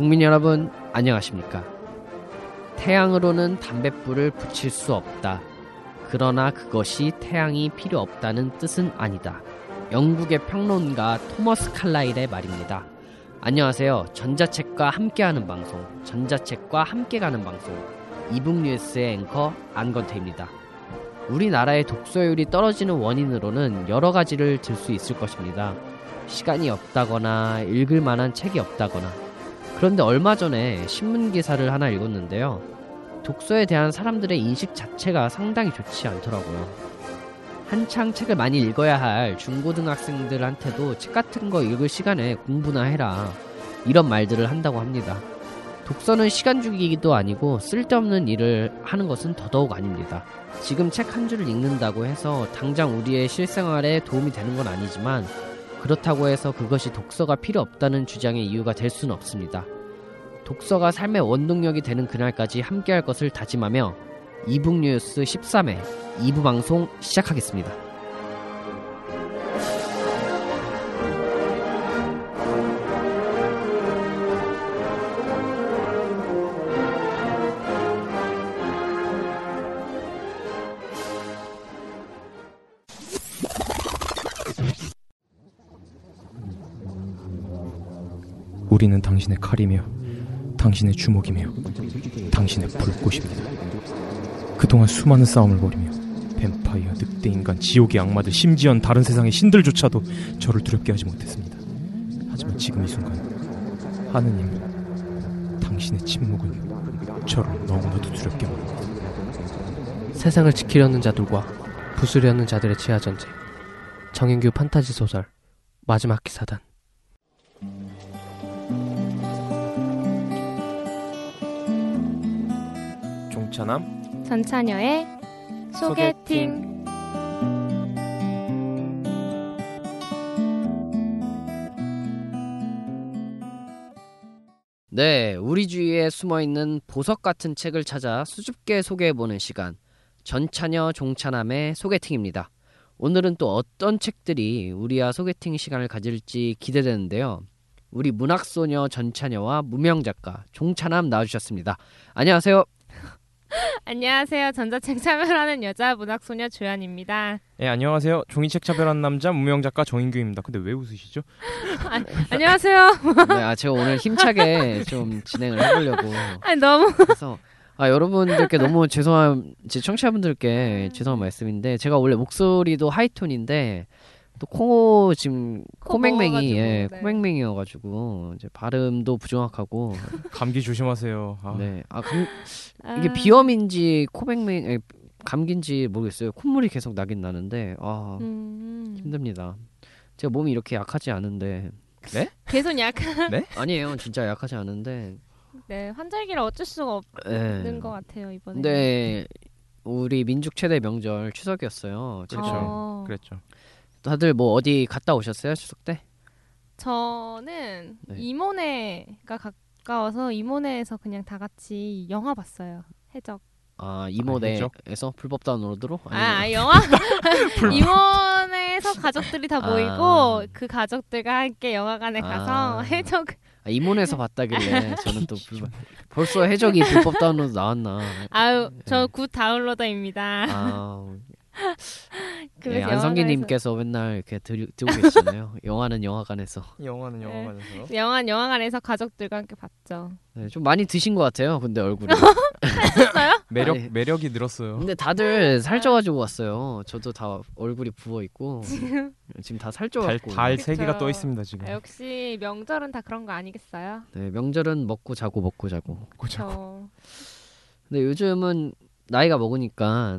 국민 여러분 안녕하십니까. 태양으로는 담뱃불을 붙일 수 없다. 그러나 그것이 태양이 필요 없다는 뜻은 아니다. 영국의 평론가 토머스 칼라일의 말입니다. 안녕하세요. 전자책과 함께하는 방송, 전자책과 함께 가는 방송 이북뉴스의 앵커 안건태입니다. 우리나라의 독서율이 떨어지는 원인으로는 여러 가지를 들 수 있을 것입니다. 시간이 없다거나 읽을 만한 책이 없다거나. 그런데 얼마 전에 신문기사를 하나 읽었는데요. 독서에 대한 사람들의 인식 자체가 상당히 좋지 않더라고요. 한창 책을 많이 읽어야 할 중고등학생들한테도 책 같은 거 읽을 시간에 공부나 해라, 이런 말들을 한다고 합니다. 독서는 시간 죽이기도 아니고 쓸데없는 일을 하는 것은 더더욱 아닙니다. 지금 책 한 줄을 읽는다고 해서 당장 우리의 실생활에 도움이 되는 건 아니지만 그렇다고 해서 그것이 독서가 필요 없다는 주장의 이유가 될 수는 없습니다. 독서가 삶의 원동력이 되는 그날까지 함께할 것을 다짐하며 이북뉴스 13회 2부 방송 시작하겠습니다. 우리는 당신의 칼이며 당신의 주먹이며 당신의 불꽃입니다. 그동안 수많은 싸움을 벌이며 뱀파이어, 늑대인간, 지옥의 악마들, 심지어 다른 세상의 신들조차도 저를 두렵게 하지 못했습니다. 하지만 지금 이 순간 하느님은 당신의 침묵은 저를 너무나도 두렵게 합니다. 세상을 지키려는 자들과 부수려는 자들의 지하전쟁, 정인규 판타지 소설 마지막 기사단. 전차남 전차녀의 소개팅. 네, 우리 주위에 숨어있는 보석 같은 책을 찾아 수줍게 소개해보는 시간, 전차녀 종차남의 소개팅입니다. 오늘은 또 어떤 책들이 우리와 소개팅 시간을 가질지 기대되는데요. 우리 문학소녀 전차녀와 무명작가 종차남 나와주셨습니다. 안녕하세요. 안녕하세요. 전자책 차별하는 여자 문학소녀 조연입니다. 예, 안녕하세요. 종이책 차별하는 남자 무명작가 정인규입니다. 근데 왜 웃으시죠? 안녕하세요. 네, 제가 오늘 힘차게 좀 진행을 해보려고. 너무. 그래서 여러분들께 너무 죄송한, 제 청취자분들께 죄송한 말씀인데, 제가 원래 목소리도 하이톤인데 또 코 지금 코맹맹이여가지고 이제 발음도 부정확하고. 감기 조심하세요. 네, 이게 비염인지 코맹맹 감기인지 모르겠어요. 콧물이 계속 나긴 나는데 힘듭니다. 제가 몸이 이렇게 약하지 않은데. 네? 계속 약한. 네? 아니에요, 진짜 약하지 않은데. 네, 환절기라 어쩔 수가 없는 것 같아요 이번에. 네, 우리 민족 최대 명절 추석이었어요. 그렇죠, 그랬죠. 다들 뭐 어디 갔다 오셨어요 추석 때? 저는 이모네가 가까워서 이모네에서 그냥 다 같이 영화 봤어요. 해적. 아, 이모네에서 불법 다운로드로? 영화? 이모네에서 가족들이 다 모이고 그 가족들과 함께 영화관에 가서 해적. 이모네에서 봤다길래 저는 또 벌써 해적이 불법 다운로드 나왔나. 아유, 저 굿 다운로더입니다. 예, 안성기님께서 맨날 이렇게 들고 계시잖아요. 영화는 영화관에서. 영화는 영화관에서. 네. 영화는 영화관에서 가족들과 함께 봤죠. 네, 좀 많이 드신 것 같아요. 근데 얼굴이. 매력이 늘었어요. 근데 다들 살쪄가지고 왔어요. 저도 다 얼굴이 부어 있고 지금 다 살쪄가지고. 달 세 개가 떠 있습니다 지금. 역시 명절은 다 그런 거 아니겠어요? 네, 명절은 먹고 자고 먹고 자고 먹고 자고. 근데 요즘은 나이가 먹으니까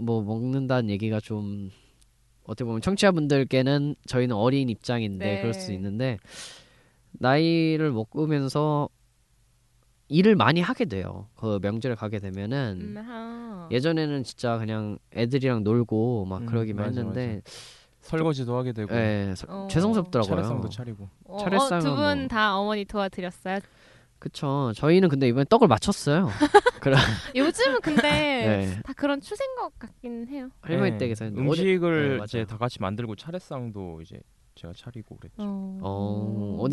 먹는다는 얘기가 좀 어떻게 보면 청취자분들께는 저희는 어린 입장인데 그럴 수 있는데, 나이를 먹으면서 일을 많이 하게 돼요. 그 명절에 가게 되면은 예전에는 진짜 그냥 애들이랑 놀고 막 그러기만 했는데 설거지도 하게 되고. 네, 죄송스럽더라고요. 차례상도 차리고. 두 분 다 어머니 도와드렸어요? 그쵸. 저희는 근데 이번에 떡을 맞췄어요. 요즘은 근데 네. 다 그런 추세인 것 같긴 해요. 할머니 네. 댁에서 음식을 네, 이제 다 같이 만들고 차례상도 이제 제가 차리고 그랬죠.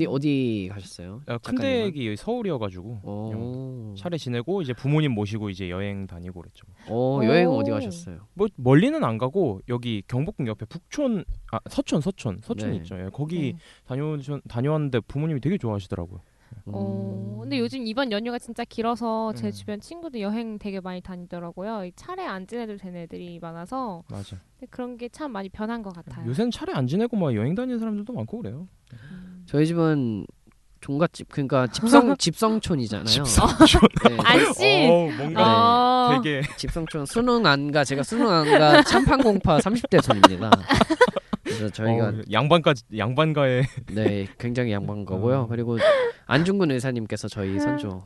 어디 가셨어요? 큰 댁이 서울이어가지고 차례 지내고 이제 부모님 모시고 이제 여행 다니고 그랬죠. 여행 어디 가셨어요? 뭐 멀리는 안 가고 여기 경복궁 옆에 북촌, 서촌 네. 있죠. 거기 네. 다녀왔는데 부모님이 되게 좋아하시더라고요. 근데 요즘 이번 연휴가 진짜 길어서 제 주변 친구들 여행 되게 많이 다니더라고요. 차례 안 지내도 되는 애들이 많아서. 맞아. 근데 그런 게 참 많이 변한 것 같아요. 요새는 차례 안 지내고 막 여행 다니는 사람들도 많고 그래요. 저희 집은 종갓집, 그러니까 집성촌이잖아요. 집성촌. 네. 안씨. 뭔가 되게 집성촌. 제가 수능 안가 참판공파 30대 손입니다. 그래서 저희가 양반가에 네 굉장히 양반가고요. 그리고 안중근 의사님께서 저희 선조.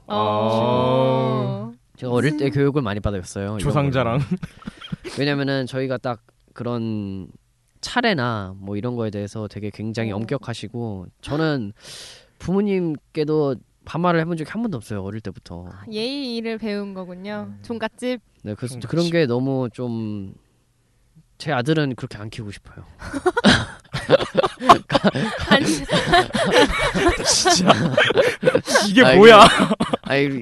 제가 어릴 때 교육을 많이 받았어요. 조상자랑. 왜냐면은 저희가 딱 그런 차례나 뭐 이런 거에 대해서 되게 굉장히 엄격하시고 저는 부모님께도 반말을 해본 적이 한 번도 없어요. 어릴 때부터. 예의를 배운 거군요. 종갓집. 네 그래서 종갓집. 그런 게 너무 좀. 제 아들은 그렇게 안 키우고 싶어요. 아니, 진짜 이게 뭐야? 아이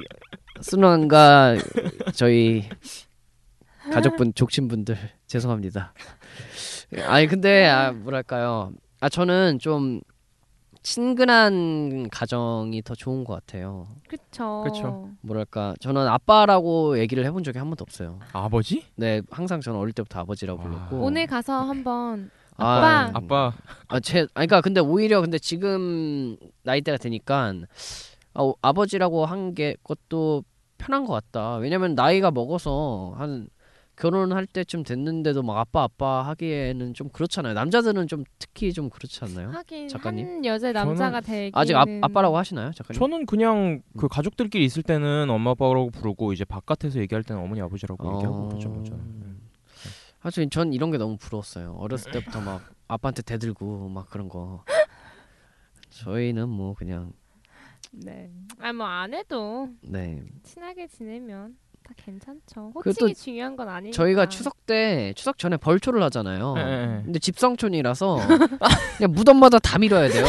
순환과 저희 가족분 족친분들 죄송합니다. 아니 근데 뭐랄까요? 저는 좀 친근한 가정이 더 좋은 것 같아요. 그렇죠. 뭐랄까 저는 아빠라고 얘기를 해본 적이 한 번도 없어요. 아버지? 네, 항상 저는 어릴 때부터 아버지라고 불렀고. 오늘 가서 한번 아빠. 그러니까 근데 오히려 근데 지금 나이대가 되니까 아버지라고 한 게 것도 편한 것 같다. 왜냐면 나이가 먹어서 한 결혼할 때쯤 됐는데도 막 아빠 하기에는 좀 그렇잖아요. 남자들은 좀 특히 좀 그렇지 않나요? 하긴 작가님? 한 여자 남자가 되기는 아직 아빠라고 하시나요? 작가님? 저는 그냥 그 가족들끼리 있을 때는 엄마 아빠라고 부르고 이제 바깥에서 얘기할 때는 어머니 아버지라고 얘기하고 그러죠. 사실 전 이런 게 너무 부러웠어요. 어렸을 때부터 막 아빠한테 대들고 막 그런 거. 저희는 뭐 그냥 네. 뭐 안 해도 네. 친하게 지내면 다 괜찮죠. 호칭이 중요한 건 아니니까. 저희가 추석 전에 벌초를 하잖아요. 네. 근데 집성촌이라서 그냥 무덤마다 다 밀어야 돼요.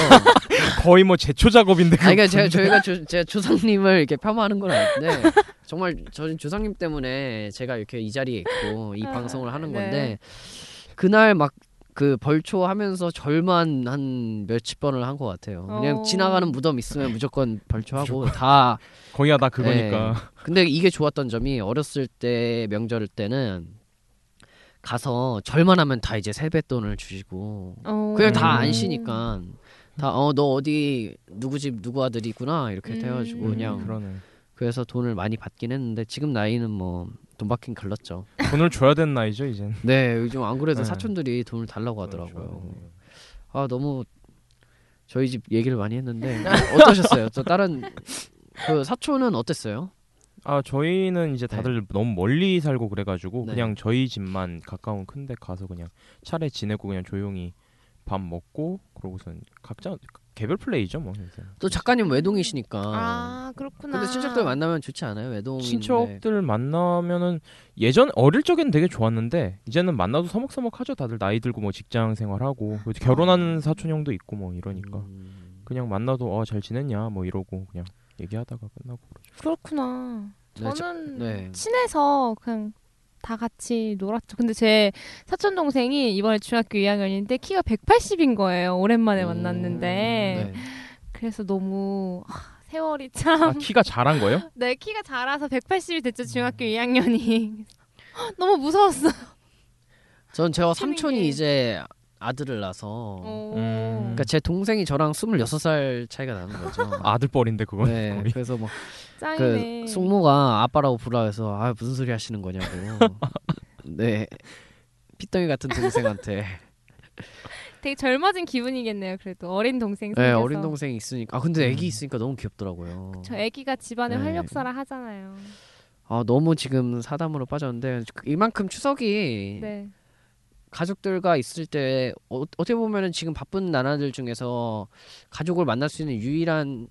거의 뭐 제초 작업인데. 그러니까 저희가 제 조상님을 이렇게 폄하하는 건 아닌데 정말 저는 조상님 때문에 제가 이렇게 이 자리에 있고 이 방송을 하는 건데 네. 그날 막 그 벌초하면서 절만 한 몇십 번을 한 것 같아요. 그냥 지나가는 무덤 있으면 무조건 벌초하고 다 거기야 다 그거니까. 네. 근데 이게 좋았던 점이 어렸을 때 명절 때는 가서 절만 하면 다 이제 세뱃돈을 주시고 그냥 다 안 쉬니까 다 너 어디 누구 집 누구 아들이구나 이렇게 돼가지고 그냥 그러네. 그래서 돈을 많이 받긴 했는데 지금 나이는 뭐 돈 받긴 글렀죠. 돈을 줘야 되는 나이죠 이젠. 네 요즘 안 그래도 네. 사촌들이 돈을 달라고 하더라고요. 너무 저희 집 얘기를 많이 했는데 어떠셨어요? 또 다른 그 사촌은 어땠어요? 저희는 이제 다들 네. 너무 멀리 살고 그래가지고 네. 그냥 저희 집만 가까운 큰 데 가서 그냥 차례 지내고 그냥 조용히 밥 먹고 그러고선 각자 개별 플레이죠 뭐. 또 작가님 외동이시니까. 그렇구나. 근데 친척들 만나면 좋지 않아요? 외동인데. 친척들 만나면은 예전 어릴 적에는 되게 좋았는데 이제는 만나도 서먹서먹하죠. 다들 나이 들고 뭐 직장 생활하고 결혼하는 사촌 형도 있고 뭐 이러니까 그냥 만나도 잘 지냈냐 뭐 이러고 그냥 얘기하다가 끝나고 그러죠. 그렇구나. 저는 네. 친해서 그냥 다 같이 놀았죠. 근데 제 사촌 동생이 이번에 중학교 2학년인데 키가 180인 거예요. 오랜만에 만났는데 네. 그래서 너무 세월이 참 키가 자란 거예요? 네, 키가 자라서 180이 됐죠. 중학교 2학년이 너무 무서웠어요. 전 제가 삼촌이 이제 아들을 낳아서 그러니까 제 동생이 저랑 26살 차이가 나는 거죠. 아들뻘인데 그건. 네, 거의. 그래서 뭐 그 숙모가 아빠라고 부르라 해서 무슨 소리 하시는 거냐고. 네. 핏덩이 같은 동생한테 되게 젊어진 기분이겠네요. 그래도 어린 동생 생겨서. 네, 어린 동생이 있으니까. 아 근데 애기 있으니까 너무 귀엽더라고요. 그쵸, 애기가 집안을 네. 활력소라 하잖아요. 아 너무 지금 사담으로 빠졌는데 이만큼 추석이 네. 가족들과 있을 때 어떻게 보면은 지금 바쁜 나라들 중에서 가족을 만날 수 있는 유일한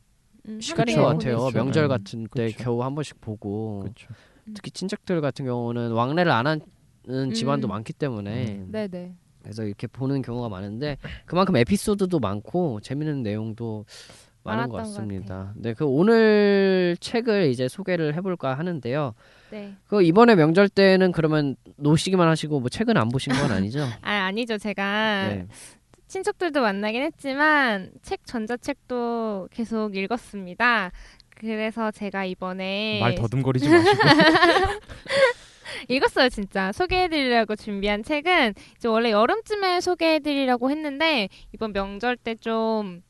시간인 것 같아요. 그렇죠. 명절 같은 때 그렇죠. 겨우 한 번씩 보고 그렇죠. 특히 친척들 같은 경우는 왕래를 안 하는 집안도 많기 때문에 네네. 그래서 이렇게 보는 경우가 많은데 그만큼 에피소드도 많고 재밌는 내용도 많은 것 같습니다. 네, 그 오늘 책을 이제 소개를 해볼까 하는데요. 네. 그 이번에 명절 때는 그러면 노시기만 하시고 뭐 책은 안 보신 건 아니죠? 아 아니죠. 제가 네. 친척들도 만나긴 했지만 책 전자책도 계속 읽었습니다. 그래서 제가 이번에 말 더듬거리지 마시고 읽었어요. 진짜 소개해드리려고 준비한 책은 이제 원래 여름쯤에 소개해드리려고 했는데 이번 명절 때 좀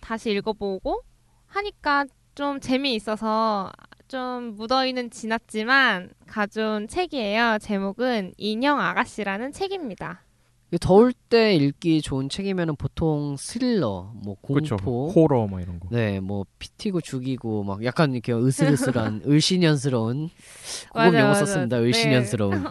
다시 읽어보고 하니까 좀 재미있어서 좀 무더위는 지났지만 가져온 책이에요. 제목은 인형 아가씨라는 책입니다. 더울 때 읽기 좋은 책이면은 보통 스릴러, 뭐 공포, 그쵸, 호러 뭐 이런 거. 네, 뭐 피 튀고 죽이고 막 약간 이렇게 으스스한 을씨년스러운 고급 용어 썼습니다. 을씨년스러운. 네.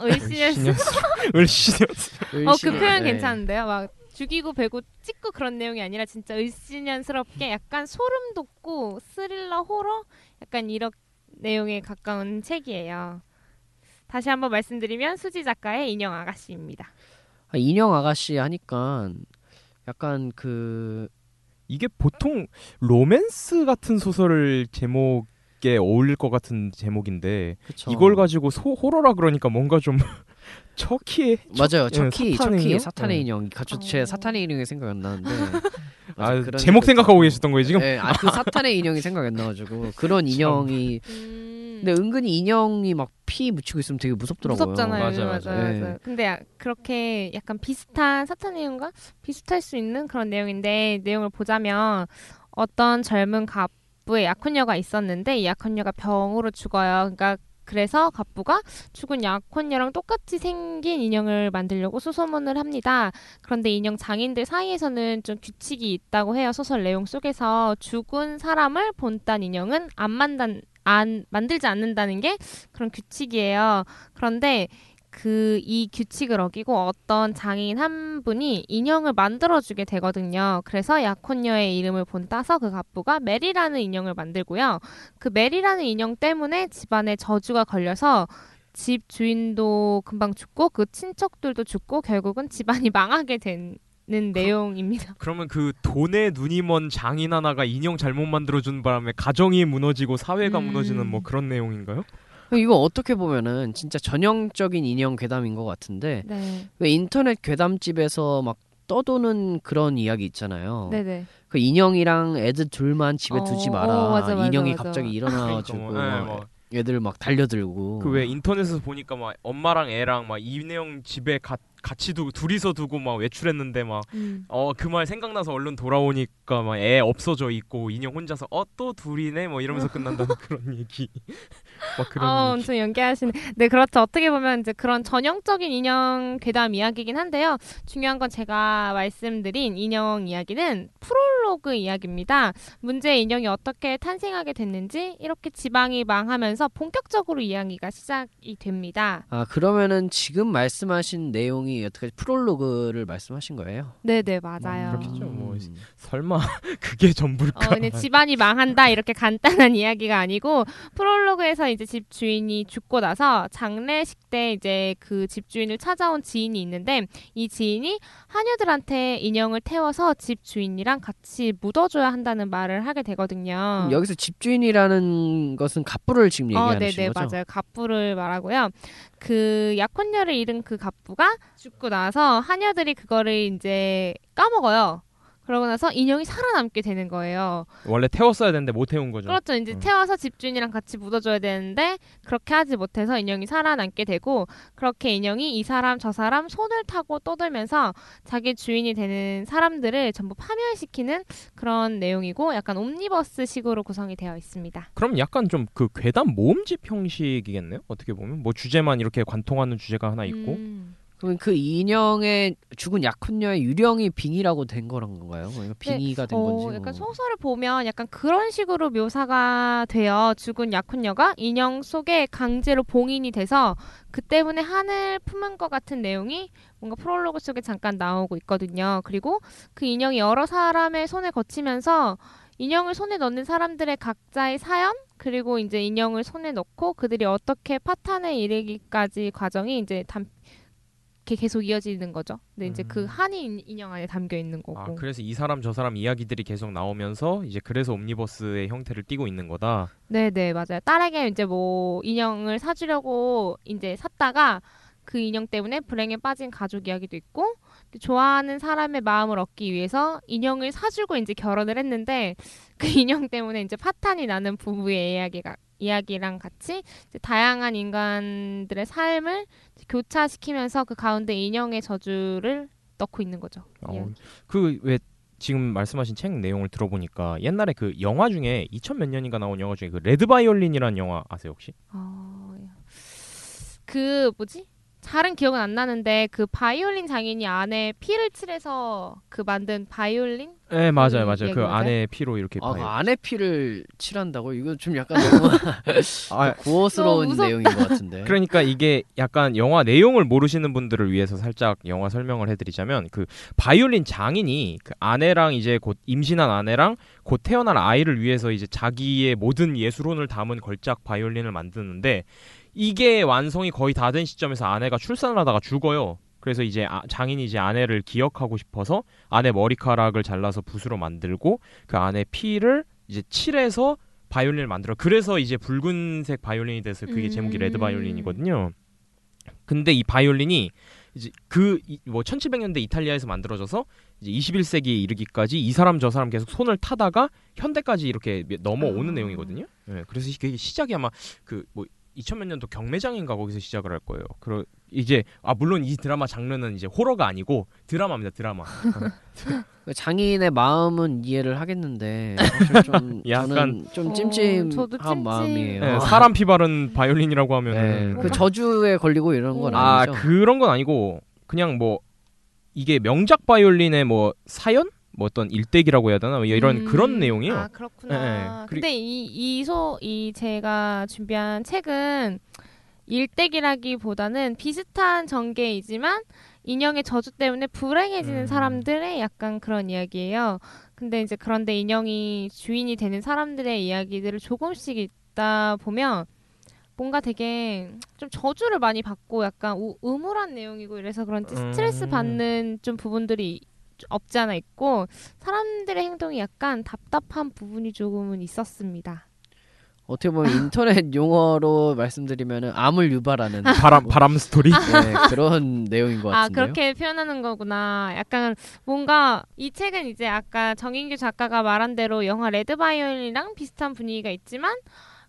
을씨년스러운. 그 표현 네. 괜찮은데요. 막 죽이고 베고 찍고 그런 내용이 아니라 진짜 을씨년스럽게 약간 소름 돋고 스릴러, 호러 약간 이런 내용에 가까운 책이에요. 다시 한번 말씀드리면 수지 작가의 인형 아가씨입니다. 인형 아가씨 하니까 약간 그 이게 보통 로맨스 같은 소설을 제목에 어울릴 것 같은 제목인데 그쵸. 이걸 가지고 호러라 그러니까 뭔가 좀 처키의 맞아요. 처키의 사탄의 인형. 제 사탄의 인형이 생각이 안 나는데 아, 제목 생각하고 계셨던 거예요 지금? 네, 그 사탄의 인형이 생각이 안 나가지고 그런 인형이 근데 은근히 인형이 막 피 묻히고 있으면 되게 무섭더라고요. 무섭잖아요. 맞아요. 네. 맞아요. 근데 그렇게 약간 비슷한 사탄의 인형과 비슷할 수 있는 그런 내용인데 내용을 보자면 어떤 젊은 갑부의 약혼녀가 있었는데 이 약혼녀가 병으로 죽어요. 그래서 갑부가 죽은 약혼녀랑 똑같이 생긴 인형을 만들려고 소소문을 합니다. 그런데 인형 장인들 사이에서는 좀 규칙이 있다고 해요. 소설 내용 속에서 죽은 사람을 본딴 인형은 안 만들지 않는다는 게 그런 규칙이에요. 그런데 이 규칙을 어기고 어떤 장인 한 분이 인형을 만들어주게 되거든요. 그래서 약혼녀의 이름을 본따서 그 갑부가 메리라는 인형을 만들고요. 그 메리라는 인형 때문에 집안에 저주가 걸려서 집 주인도 금방 죽고 그 친척들도 죽고 결국은 집안이 망하게 된 내용입니다. 그러면 그 돈에 눈이 먼 장인 하나가 인형 잘못 만들어준 바람에 가정이 무너지고 사회가 무너지는 뭐 그런 내용인가요? 이거 어떻게 보면은 진짜 전형적인 인형 괴담인 것 같은데 네. 왜 인터넷 괴담집에서 막 떠도는 그런 이야기 있잖아요. 네네. 그 인형이랑 애들 둘만 집에 두지 마라. 맞아, 인형이 갑자기 일어나가지고 그러니까 애들 막 달려들고. 그 왜 인터넷에서 보니까 막 엄마랑 애랑 막 인형 집에 같이 둘이서 두고 막 외출했는데 막 그 말 생각나서 얼른 돌아오니까 막 애 없어져 있고 인형 혼자서 또 둘이네 뭐 이러면서 끝난다는 그런 얘기. 막 그런. 엄청 연기하시네. 네 그렇죠. 어떻게 보면 이제 그런 전형적인 인형 괴담 이야기긴 한데요. 중요한 건 제가 말씀드린 인형 이야기는 프롤로그 이야기입니다. 문제의 인형이 어떻게 탄생하게 됐는지 이렇게 지방이 망하면서 본격적으로 이야기가 시작이 됩니다. 아 그러면은 지금 말씀하신 내용이 어떻게 프롤로그를 말씀하신 거예요? 네네 맞아요. 그렇겠죠. 설마 그게 전부일까? 근데 집안이 망한다 이렇게 간단한 이야기가 아니고 프롤로그에서 이제 집 주인이 죽고 나서 장례식 때 이제 그 집 주인을 찾아온 지인이 있는데 이 지인이 하녀들한테 인형을 태워서 집 주인이랑 같이 묻어줘야 한다는 말을 하게 되거든요. 여기서 집 주인이라는 것은 갑부를 지금 얘기하시는 네네, 거죠? 네네 맞아요. 갑부를 말하고요. 그 약혼녀를 잃은 그 갑부가 죽고 나서 하녀들이 그거를 이제 까먹어요. 그러고 나서 인형이 살아남게 되는 거예요. 원래 태웠어야 되는데 못 태운 거죠. 그렇죠. 이제 태워서 집주인이랑 같이 묻어줘야 되는데 그렇게 하지 못해서 인형이 살아남게 되고 그렇게 인형이 이 사람 저 사람 손을 타고 떠들면서 자기 주인이 되는 사람들을 전부 파멸시키는 그런 내용이고 약간 옴니버스식으로 구성이 되어 있습니다. 그럼 약간 좀 그 괴담 모음집 형식이겠네요. 어떻게 보면 뭐 주제만 이렇게 관통하는 주제가 하나 있고 그러면 그 인형의 죽은 약혼녀의 유령이 빙의라고 된 거란 건가요? 그러니까 빙의가 네. 된 건지. 약간 소설을 보면 약간 그런 식으로 묘사가 돼요. 죽은 약혼녀가 인형 속에 강제로 봉인이 돼서 그 때문에 한을 품은 것 같은 내용이 뭔가 프롤로그 속에 잠깐 나오고 있거든요. 그리고 그 인형이 여러 사람의 손에 거치면서 인형을 손에 넣는 사람들의 각자의 사연, 그리고 이제 인형을 손에 넣고 그들이 어떻게 파탄에 이르기까지 과정이 이제 계속 이어지는 거죠. 근데 이제 그 한이 인형 안에 담겨 있는 거고. 아, 그래서 이 사람 저 사람 이야기들이 계속 나오면서 이제 그래서 옴니버스의 형태를 띠고 있는 거다. 네, 맞아요. 딸에게 이제 뭐 인형을 사주려고 이제 샀다가 그 인형 때문에 불행에 빠진 가족 이야기도 있고, 좋아하는 사람의 마음을 얻기 위해서 인형을 사주고 이제 결혼을 했는데 그 인형 때문에 이제 파탄이 나는 부부의 이야기랑 같이 이제 다양한 인간들의 삶을 교차시키면서 그 가운데 인형의 저주를 넣고 있는 거죠. 그 왜 지금 말씀하신 책 내용을 들어보니까 옛날에 그 영화 중에 2000몇 년인가 나온 영화 중에 그 레드 바이올린이라는 영화 아세요 혹시? 그 뭐지? 다른 기억은 안 나는데 그 바이올린 장인이 안에 피를 칠해서 그 만든 바이올린? 네, 맞아요. 그 안에 피로 이렇게. 아, 그 안에 피를 칠한다고? 이거 좀 약간 너무 구어스러운 내용인 것 같은데. 그러니까 이게 약간 영화 내용을 모르시는 분들을 위해서 살짝 영화 설명을 해드리자면, 그 바이올린 장인이 그 아내랑 이제 곧 임신한 아내랑 곧 태어날 아이를 위해서 이제 자기의 모든 예술혼을 담은 걸작 바이올린을 만드는데, 이게 완성이 거의 다 된 시점에서 아내가 출산을 하다가 죽어요. 그래서 이제 장인이 이제 아내를 기억하고 싶어서 아내 머리카락을 잘라서 붓으로 만들고 그 아내 피를 이제 칠해서 바이올린을 만들어. 그래서 이제 붉은색 바이올린이 돼서 그게 제목이 레드 바이올린이거든요. 근데 이 바이올린이 이제 그 뭐 1700년대 이탈리아에서 만들어져서 이제 21세기에 이르기까지 이 사람 저 사람 계속 손을 타다가 현대까지 이렇게 넘어오는 내용이거든요. 네, 그래서 이게 시작이 아마 그 뭐 2000몇 년도 경매장인가 거기서 시작을 할 거예요. 그러 이제 물론 이 드라마 장르는 이제 호러가 아니고 드라마입니다. 드라마. 장인의 마음은 이해를 하겠는데 사실 좀 약간 좀 찜찜한 마음이에요. 네, 사람 피 바른 바이올린이라고 하면은 네, 그 저주에 걸리고 이런 건 아니죠. 그런 건 아니고 그냥 뭐 이게 명작 바이올린의 뭐 사연? 뭐 어떤 일대기라고 해야 되나? 이런 그런 내용이에요. 아, 그렇구나. 네. 근데 이 제가 준비한 책은 일대기라기보다는 비슷한 전개이지만 인형의 저주 때문에 불행해지는 사람들의 약간 그런 이야기예요. 근데 이제 그런데 인형이 주인이 되는 사람들의 이야기들을 조금씩 읽다 보면 뭔가 되게 좀 저주를 많이 받고 약간 음울한 내용이고 이래서 그런지 스트레스 받는 좀 부분들이 없지 않아 있고 사람들의 행동이 약간 답답한 부분이 조금은 있었습니다. 어떻게 보면 인터넷 용어로 말씀드리면은 암을 유발하는 바람 스토리 네, 그런 내용인 것 같은데요. 그렇게 표현하는 거구나. 약간 뭔가 이 책은 이제 아까 정인규 작가가 말한 대로 영화 레드 바이올린이랑 비슷한 분위기가 있지만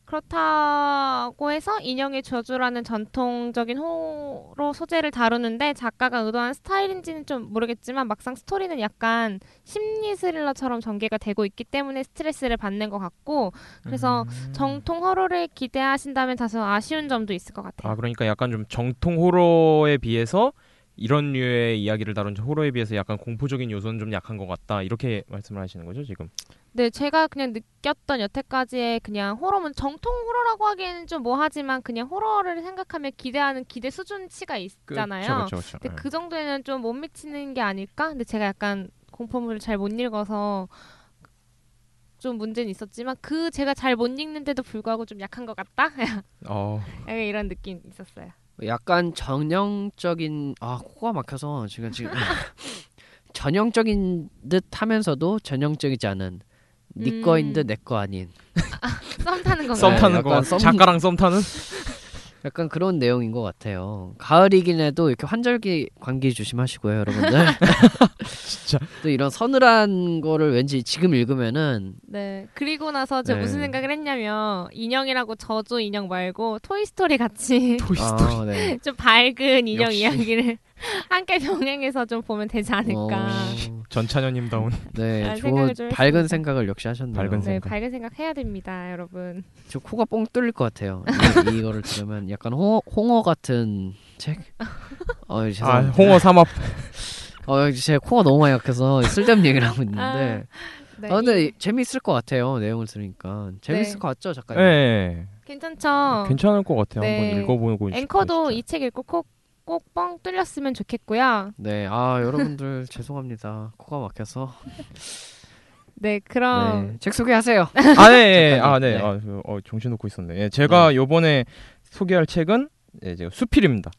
그렇다고 해서 인형의 저주라는 전통적인 호러 소재를 다루는데 작가가 의도한 스타일인지는 좀 모르겠지만 막상 스토리는 약간 심리 스릴러처럼 전개가 되고 있기 때문에 스트레스를 받는 것 같고 그래서 정통 호러를 기대하신다면 다소 아쉬운 점도 있을 것 같아요. 그러니까 약간 좀 정통 호러에 비해서 이런 류의 이야기를 다룬 호러에 비해서 약간 공포적인 요소는 좀 약한 것 같다. 이렇게 말씀을 하시는 거죠, 지금? 네, 제가 그냥 느꼈던 여태까지의 그냥 호러는 정통 호러라고 하기에는 좀 뭐하지만 그냥 호러를 생각하면 기대하는 기대 수준치가 있잖아요. 그쵸. 근데 그 정도에는 좀 못 미치는 게 아닐까? 근데 제가 약간 공포물을 잘 못 읽어서 좀 문제는 있었지만 그 제가 잘 못 읽는데도 불구하고 좀 약한 것 같다? 약간 이런 느낌이 있었어요. 약간 전형적인 코가 막혀서 지금 전형적인 듯 하면서도 전형적이지 않은 네 거인 듯 내 거 아닌 썸 타는 건가요? 썸 타는 거 작가랑 썸 타는? 약간 그런 내용인 것 같아요. 가을이긴 해도 이렇게 환절기 감기 조심하시고요, 여러분들. 진짜. 또 이런 서늘한 거를 왠지 지금 읽으면은. 네. 그리고 나서 제가 무슨 생각을 했냐면 인형이라고 저주 인형 말고 토이 스토리 같이. 좀 밝은 인형 이야기를. 함께 병행해서 좀 보면 되지 않을까. 전차녀님다운. 네, 좋은 밝은 생각을 역시 하셨네요. 밝은 생각. 네, 밝은 생각 해야 됩니다, 여러분. 저 코가 뻥 뚫릴 것 같아요. 이거를 들으면 약간 홍어 같은 책. 아, 홍어 삼합. 제 코가 너무 많이 약해서 쓸데없는 얘기를 하고 있는데. 네. 근데 재미있을 것 같아요. 내용을 들으니까 재미있을 것 같죠, 작가님? 네. 괜찮죠. 괜찮을 것 같아요. 네. 한번 읽어보고. 앵커도 이 책 읽고 꼭 뻥 뚫렸으면 좋겠고요. 네, 아 여러분들 죄송합니다. 코가 막혀서. 네, 그럼 책 소개하세요. 네. 정신 놓고 있었네. 예, 제가 요번에 소개할 책은 제가 수필입니다.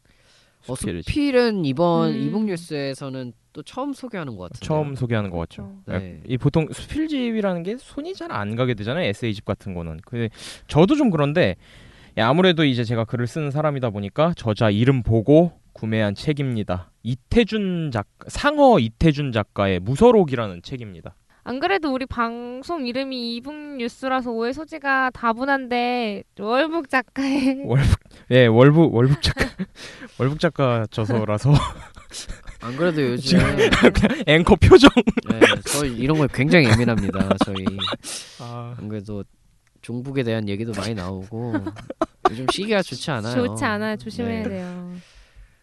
수필은 이번 이북뉴스에서는 또 처음 소개하는 것 같은데. 처음 소개하는 것 같죠. 네. 이 보통 수필집이라는 게 손이 잘 안 가게 되잖아요. 에세이집 같은 거는. 근데 저도 좀 그런데 아무래도 이제 제가 글을 쓰는 사람이다 보니까 저자 이름 보고 구매한 책입니다. 이태준 작가, 상어 이태준 작가의 무서록이라는 책입니다. 안 그래도 우리 방송 이름이 이북뉴스라서 오해 소지가 다분한데 월북 작가의 월북 작가 월북 작가 저서라서 안 그래도 요즘 앵커 표정 네, 저희 이런 거에 굉장히 예민합니다. 저희 안 그래도 종북에 대한 얘기도 많이 나오고 요즘 시기가 좋지 않아요. 좋지 않아요. 조심해야 돼요.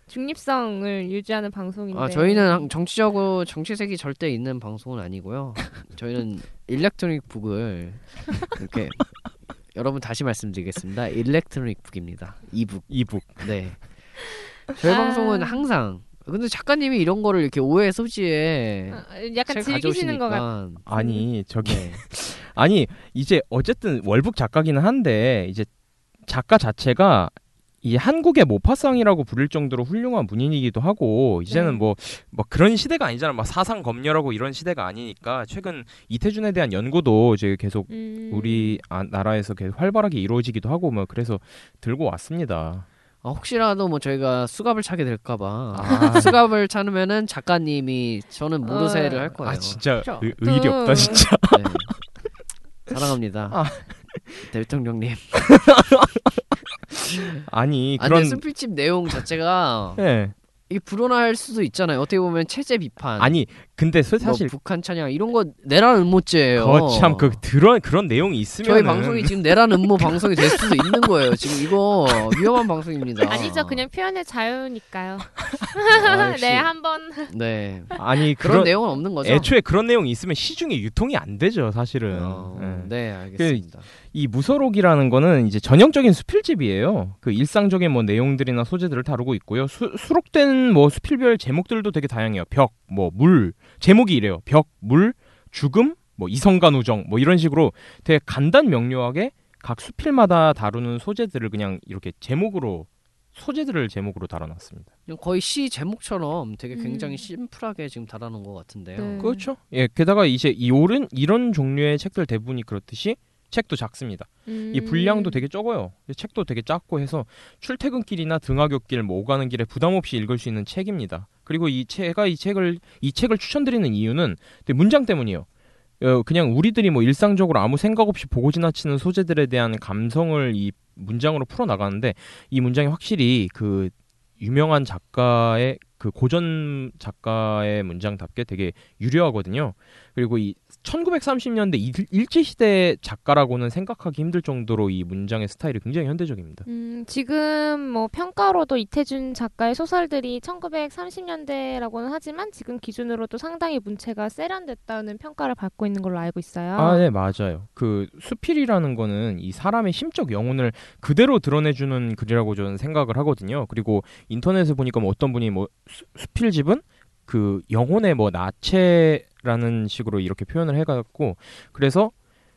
중립성을 유지하는 방송인데. 아, 저희는 정치적으로 정치색이 절대 있는 방송은 아니고요. 저희는 일렉트로닉 북을 이렇게 여러분 다시 말씀드리겠습니다. 일렉트로닉 북입니다. 이북. 네. 저희 방송은 항상. 근데 작가님이 이런 거를 이렇게 오해 소지에 약간 즐기시는 것 같아. 아니 저기 아니 이제 어쨌든 월북 작가기는 한데 이제 작가 자체가 이 한국의 모파상이라고 부를 정도로 훌륭한 문인이기도 하고 이제는 뭐 그런 시대가 아니잖아. 막 사상 검열하고 이런 시대가 아니니까 최근 이태준에 대한 연구도 이제 계속 우리 나라에서 계속 활발하게 이루어지기도 하고 뭐 그래서 들고 왔습니다. 아, 혹시라도 뭐 저희가 수갑을 차게 될까봐 수갑을 차면은 작가님이 저는 모르쇠를 할 거예요. 아 진짜 의리 없다 진짜. 네. 사랑합니다. 대통령님. 아니 그런 수필집 내용 자체가 이게 불온할 수도 있잖아요. 어떻게 보면 체제 비판. 아니 근데 사실 뭐 북한 찬양 이런 거 내란 음모죄예요. 거참 그런 내용이 있으면 저희 방송이 지금 내란 음모 방송이 될 수도 있는 거예요. 지금 이거 위험한 방송입니다. 아니죠, 그냥 표현의 자유니까요. 네, 한번. 네. 아니 그런 내용은 없는 거죠. 애초에 그런 내용이 있으면 시중에 유통이 안 되죠, 사실은. 네, 알겠습니다. 이 무서록이라는 거는 이제 전형적인 수필집이에요. 그 일상적인 뭐 내용들이나 소재들을 다루고 있고요. 수록된 뭐 수필별 제목들도 되게 다양해요. 벽, 뭐 물. 제목이 이래요. 벽, 물, 죽음, 뭐 이성간 우정, 뭐 이런 식으로 되게 간단 명료하게 각 수필마다 다루는 소재들을 그냥 이렇게 제목으로 소재들을 제목으로 달아놨습니다. 거의 시 제목처럼 되게 굉장히 심플하게 지금 달아놓은 것 같은데요. 그렇죠. 예, 게다가 이제 이런 종류의 책들 대부분이 그렇듯이 책도 작습니다. 이 분량도 되게 적어요. 책도 되게 작고 해서 출퇴근길이나 등하굣길 뭐 오가는 길에 부담 없이 읽을 수 있는 책입니다. 그리고 이 책을 추천드리는 이유는 문장 때문이에요. 그냥 우리들이 뭐 일상적으로 아무 생각 없이 보고 지나치는 소재들에 대한 감성을 이 문장으로 풀어 나가는데 이 문장이 확실히 그 유명한 작가의 그 고전 작가의 문장답게 되게 유려하거든요. 그리고 이 1930년대 일제시대 작가라고는 생각하기 힘들 정도로 이 문장의 스타일이 굉장히 현대적입니다. 지금 뭐 평가로도 이태준 작가의 소설들이 1930년대라고는 하지만 지금 기준으로도 상당히 문체가 세련됐다는 평가를 받고 있는 걸로 알고 있어요. 아, 네, 맞아요. 그 수필이라는 거는 이 사람의 심적 영혼을 그대로 드러내주는 글이라고 저는 생각을 하거든요. 그리고 인터넷에 보니까 뭐 어떤 분이 뭐 수필집은 그 영혼의 뭐 나체라는 식으로 이렇게 표현을 해갖고 그래서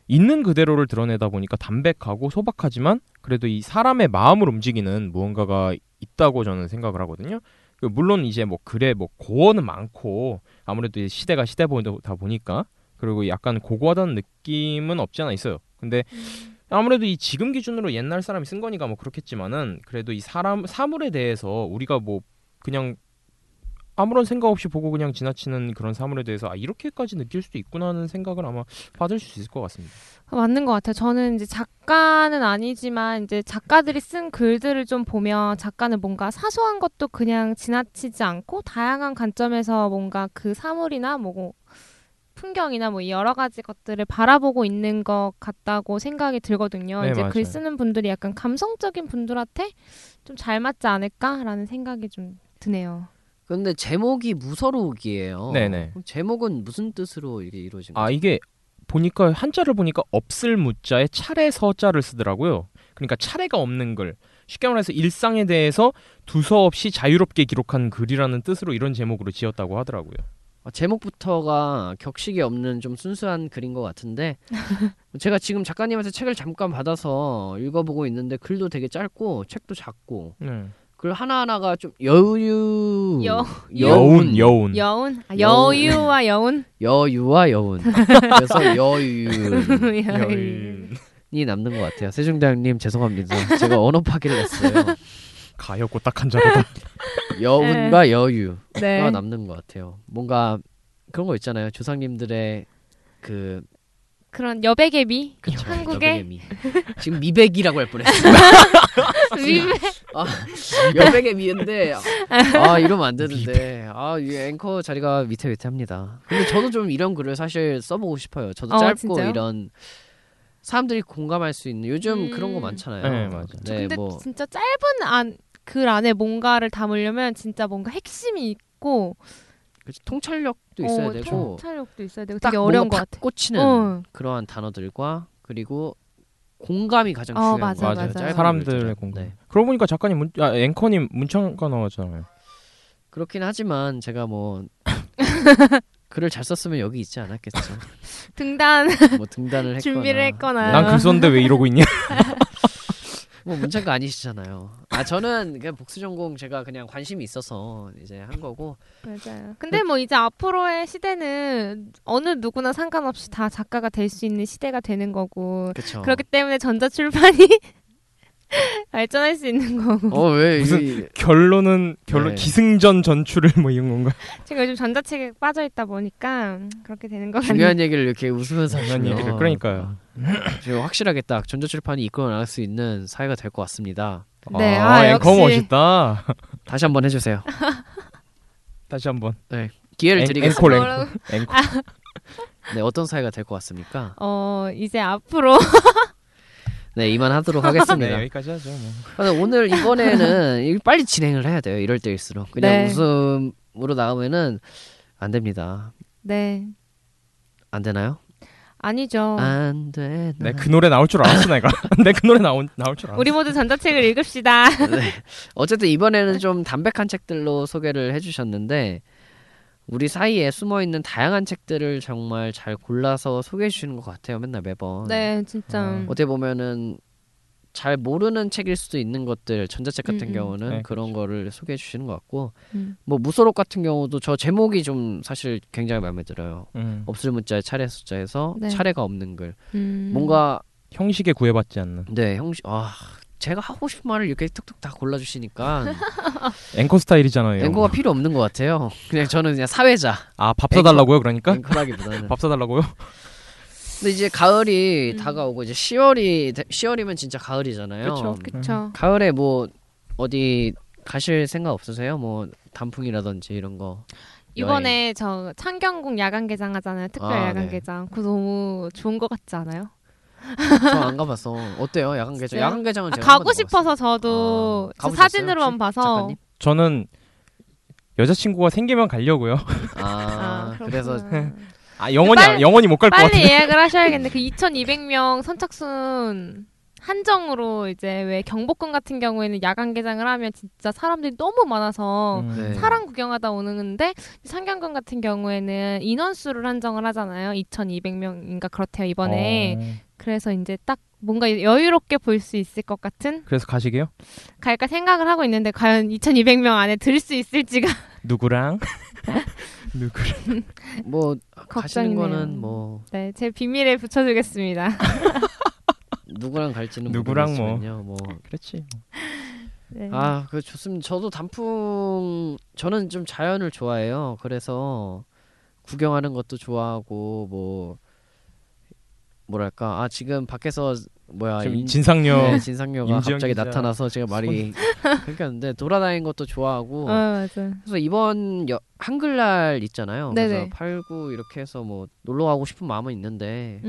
있는 그대로를 드러내다 보니까 담백하고 소박하지만 그래도 이 사람의 마음을 움직이는 무언가가 있다고 저는 생각을 하거든요. 물론 이제 뭐 글에 뭐 고어는 많고 아무래도 시대가 시대다 보니까 그리고 약간 고고하다는 느낌은 없지 않아 있어요. 근데 아무래도 이 지금 기준으로 옛날 사람이 쓴 거니까 뭐 그렇겠지만은 그래도 이 사물에 대해서 우리가 뭐 그냥 아무런 생각 없이 보고 그냥 지나치는 그런 사물에 대해서 아, 이렇게까지 느낄 수도 있구나 하는 생각을 아마 받을 수 있을 것 같습니다. 맞는 것 같아요. 저는 이제 작가는 아니지만 이제 작가들이 쓴 글들을 좀 보면 작가는 뭔가 사소한 것도 그냥 지나치지 않고 다양한 관점에서 뭔가 그 사물이나 뭐 풍경이나 뭐 여러 가지 것들을 바라보고 있는 것 같다고 생각이 들거든요. 네, 이제 맞아요. 글 쓰는 분들이 약간 감성적인 분들한테 좀 잘 맞지 않을까라는 생각이 좀 드네요. 근데 제목이 무서록이에요. 네네. 제목은 무슨 뜻으로 이게 이루어진 거죠? 아, 이게 보니까 한자를 보니까 없을 무자에 차례 서자를 쓰더라고요. 그러니까 차례가 없는 글. 쉽게 말해서 일상에 대해서 두서없이 자유롭게 기록한 글이라는 뜻으로 이런 제목으로 지었다고 하더라고요. 제목부터가 격식이 없는 좀 순수한 글인 것 같은데 제가 지금 작가님한테 책을 잠깐 받아서 읽어보고 있는데 글도 되게 짧고 책도 작고 글 하나하나가 좀 여유와 여운 그래서 여유이 남는 것 같아요. 세종대왕님 죄송합니다. 제가 언어 파기를 했어요. 가엾고 딱 한 자리다. 여운과 네. 여유가 네. 남는 것 같아요. 뭔가 그런 거 있잖아요. 조상님들의 그런 여백의 미? 그쵸, 한국의? 여백의 미. 지금 미백이라고 할 뻔했어요. 미백? 아, 여백의 미인데 아 이러면 안 되는데 아 이 앵커 자리가 위태위태합니다. 근데 저도 좀 이런 글을 사실 써보고 싶어요. 저도 짧고 진짜요? 이런 사람들이 공감할 수 있는 요즘 그런 거 많잖아요. 네, 맞아요. 네, 근데 뭐 진짜 짧은 글 안에 뭔가를 담으려면 진짜 뭔가 핵심이 있고 그치, 통찰력도 있어야 되고 통찰력도 있어야 되고 되게 어려운 것 같아요. 꽂히는 그러한 단어들과 그리고 공감이 가장 중요한 맞아, 거 같아요. 사람들의 공감. 네. 그러고 보니까 작가님, 앵커님 문창과 나왔잖아요. 그렇긴 하지만 제가 뭐 글을 잘 썼으면 여기 있지 않았겠죠. 등단 뭐 등단을 했거나 준비를 했거나 난 글 썼는데 왜 이러고 있냐. 뭐 문창가 아니시잖아요. 아 저는 그냥 복수 전공 제가 그냥 관심이 있어서 이제 한 거고. 맞아요. 근데 뭐 이제 앞으로의 시대는 어느 누구나 상관없이 다 작가가 될 수 있는 시대가 되는 거고. 그쵸. 그렇기 때문에 전자출판이 발전할 수 있는 거고. 왜 무슨 결론은 기승전 전출을 뭐 이런 건가? 제가 요즘 전자책에 빠져 있다 보니까 그렇게 되는 거 같아요. 중요한 얘기를 이렇게 웃으면서 하는 얘기를 그러니까요. 제가 확실하게 딱 전자출판이 이끌어 나갈 수 있는 사회가 될 것 같습니다. 네, 앵커 멋있다. 다시 한번 해주세요. 다시 한번. 네, 기회를 드리겠습니다. 앵콜. 네, 어떤 사회가 될 것 같습니까? 이제 앞으로. 네, 이만하도록 하겠습니다. 네, 여기까지 하죠. 뭐. 오늘 이번에는 빨리 진행을 해야 돼요. 이럴 때일수록 그냥 네. 웃음으로 나오면은 안 됩니다. 네. 안 되나요? 아니죠. 안 되나. 네, 그 노래 나올 줄 알았어 내가. 네, 그 노래 나올 줄 알았어. 우리 모두 전자책을 읽읍시다. 네. 어쨌든 이번에는 좀 담백한 책들로 소개를 해주셨는데 우리 사이에 숨어있는 다양한 책들을 정말 잘 골라서 소개해 주시는 것 같아요. 맨날 매번. 네. 진짜. 어떻게 보면은 잘 모르는 책일 수도 있는 것들 전자책 같은 경우는 네, 그런 그렇죠. 거를 소개해 주시는 것 같고 뭐 무서록 같은 경우도 저 제목이 좀 사실 굉장히 마음에 들어요. 없을 문자에 차례 숫자에서 네. 차례가 없는 글. 뭔가 형식에 구애받지 않는. 네. 형식. 아 제가 하고 싶은 말을 이렇게 툭툭 다 골라주시니까 앵커 스타일이잖아요. 앵커가 필요 없는 것 같아요. 그냥 저는 그냥 사회자. 아, 밥 사달라고요? 그러니까? 앵커라기보다는 밥 사달라고요? 근데 이제 가을이 다가오고 이제 10월이면 진짜 가을이잖아요. 그렇죠, 그렇죠. 가을에 뭐 어디 가실 생각 없으세요? 뭐 단풍이라든지 이런 거. 이번에 여행. 저 창경궁 야간 개장 하잖아요. 특별 야간 네. 개장. 그거 너무 좋은 것 같지 않아요? 저 안 가봤어. 어때요? 야간 개장. 야간 개장은 제가 가고 싶어서 저도 저 사진으로만 봐서. 작가님? 저는 여자친구가 생기면 가려고요. 그래서 영원히 못 갈 것 같아요. 빨리 예약을 하셔야겠는데 그 2,200명 선착순 한정으로 이제 왜 경복궁 같은 경우에는 야간 개장을 하면 진짜 사람들이 너무 많아서 사람 구경하다 오는데 창경궁 같은 경우에는 인원수를 한정을 하잖아요. 2,200명인가 그렇대요 이번에. 그래서 이제 딱 뭔가 여유롭게 볼 수 있을 것 같은. 그래서 가시게요? 갈까 생각을 하고 있는데 과연 2,200명 안에 들 수 있을지가. 누구랑? 뭐 가시는 거는 뭐. 네, 제 비밀에 붙여주겠습니다. 누구랑 갈지는 모르겠지만요. 뭐 그렇지. 네. 아, 그 좋습니다. 저도 단풍, 저는 좀 자연을 좋아해요. 그래서 구경하는 것도 좋아하고 뭐랄까, 아 지금 밖에서 뭐야 진상녀가 갑자기 기자. 나타나서 제가 말이 끊겼는데 돌아다니는 것도 좋아하고. 아, 맞아요. 그래서 이번 한글날 있잖아요. 네네. 그래서 8, 9 이렇게 해서 뭐 놀러 가고 싶은 마음은 있는데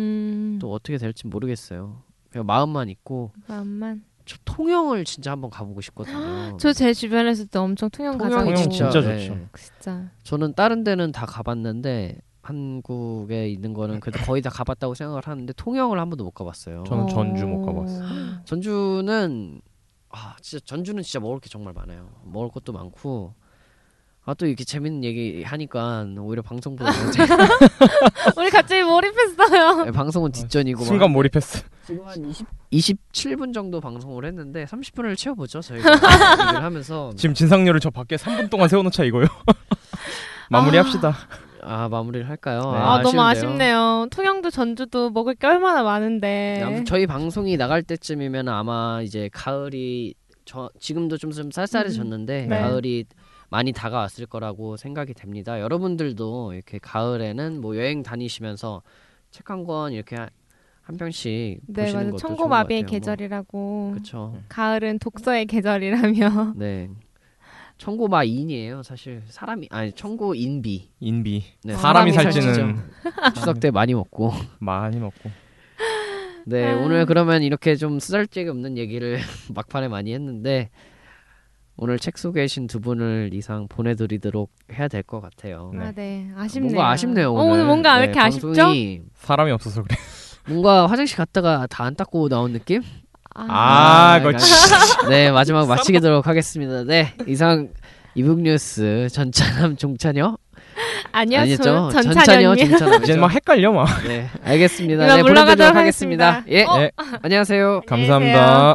또 어떻게 될지 모르겠어요. 그냥 마음만 있고. 마음만. 저 통영을 진짜 한번 가보고 싶거든요. 저 제 주변에서 또 엄청 통영 가자고. 통영 진짜 네. 좋죠. 진짜. 저는 다른 데는 다 가봤는데. 한국에 있는 거는 그래도 거의 다 가봤다고 생각을 하는데 통영을 한 번도 못 가봤어요. 저는 전주 못 가봤어요. 전주는 진짜 전주는 진짜 먹을 게 정말 많아요. 먹을 것도 많고 또 이렇게 재밌는 얘기 하니까 오히려 방송보다 우리 갑자기 몰입했어요. 네, 방송은 뒷전이고 순간 몰입했어. 지금 한 27분 정도 방송을 했는데 30분을 채워보죠 저희가. 얘기를 하면서 지금 진상률을 저 밖에 3분 동안 세워놓자 이거요. 마무리합시다. 마무리를 할까요? 네. 너무 아쉽네요. 통영도 전주도 먹을 게 얼마나 많은데. 저희 방송이 나갈 때쯤이면 아마 이제 가을이 지금도 좀 쌀쌀해졌는데 네. 가을이 많이 다가왔을 거라고 생각이 됩니다. 여러분들도 이렇게 가을에는 뭐 여행 다니시면서 책 한 권 이렇게 한 편씩 네, 보시는 것도 좋은 것 같아요. 청고마비의 계절이라고. 그렇죠. 가을은 독서의 계절이라며. 네. 청고마인이에요. 사실 사람이 아니 청고인비. 인비. 네, 사람이 살찌는 추석 때 많이 먹고. 네 오늘 그러면 이렇게 좀 쓰잘데기 없는 얘기를 막판에 많이 했는데 오늘 책 소개하신 두 분을 이상 보내드리도록 해야 될 것 같아요. 네. 네 아쉽네요. 뭔가 아쉽네요 오늘. 오늘 뭔가 왜 이렇게 아쉽죠? 사람이 없어서 그래. 뭔가 화장실 갔다가 다 안 닦고 나온 느낌? 네 마지막 마치도록 하겠습니다. 네 이상 이북뉴스 전차남 종차녀 아니었죠? 전차녀 종차남 이제 막 헷갈려 막. 네 알겠습니다. 네 보내드리도록 하겠습니다. 예 네. 안녕하세요. 감사합니다.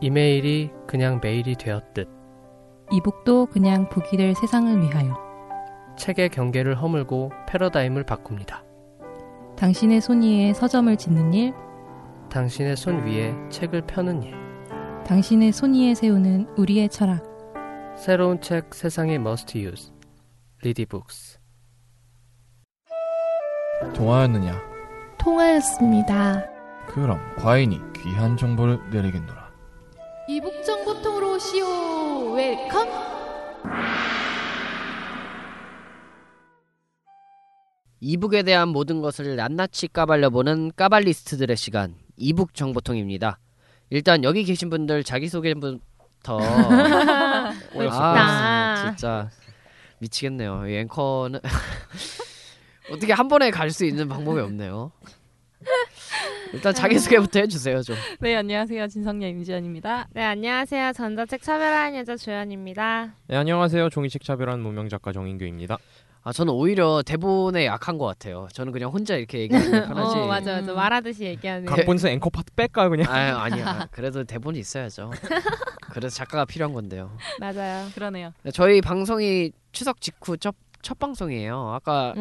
이메일이 그냥 메일이 되었듯 이북도 그냥 북이 될 세상을 위하여 책의 경계를 허물고 패러다임을 바꿉니다. 당신의 손 위에 서점을 짓는 일, 당신의 손 위에 책을 펴는 일, 당신의 손 위에 세우는 우리의 철학. 새로운 책 세상의 머스트 유즈 리디북스. 통하였느냐? 통하였습니다. 그럼 과인이 귀한 정보를 내리겠노라. 이북정보통으로 오시오. 웰컴. 이북에 대한 모든 것을 낱낱이 까발려보는 까발리스트들의 시간 이북 정보통입니다. 일단 여기 계신 분들 자기소개부터. 진짜 미치겠네요. 이 앵커는 어떻게 한 번에 갈 수 있는 방법이 없네요. 일단 자기소개부터 해주세요 좀. 네 안녕하세요 진성녀 임지연입니다. 네 안녕하세요 전자책 차별하는 여자 조연입니다. 네 안녕하세요 종이책 차별하는 무명 작가 정인규입니다. 저는 오히려 대본에 약한 것 같아요. 저는 그냥 혼자 이렇게 얘기하는 편하지. 맞아. 말하듯이 얘기하는. 각본에서 앵커 파트 뺄까 그냥? 아니야. 그래도 대본이 있어야죠. 그래서 작가가 필요한 건데요. 맞아요. 그러네요. 저희 방송이 추석 직후 첫 방송이에요. 아까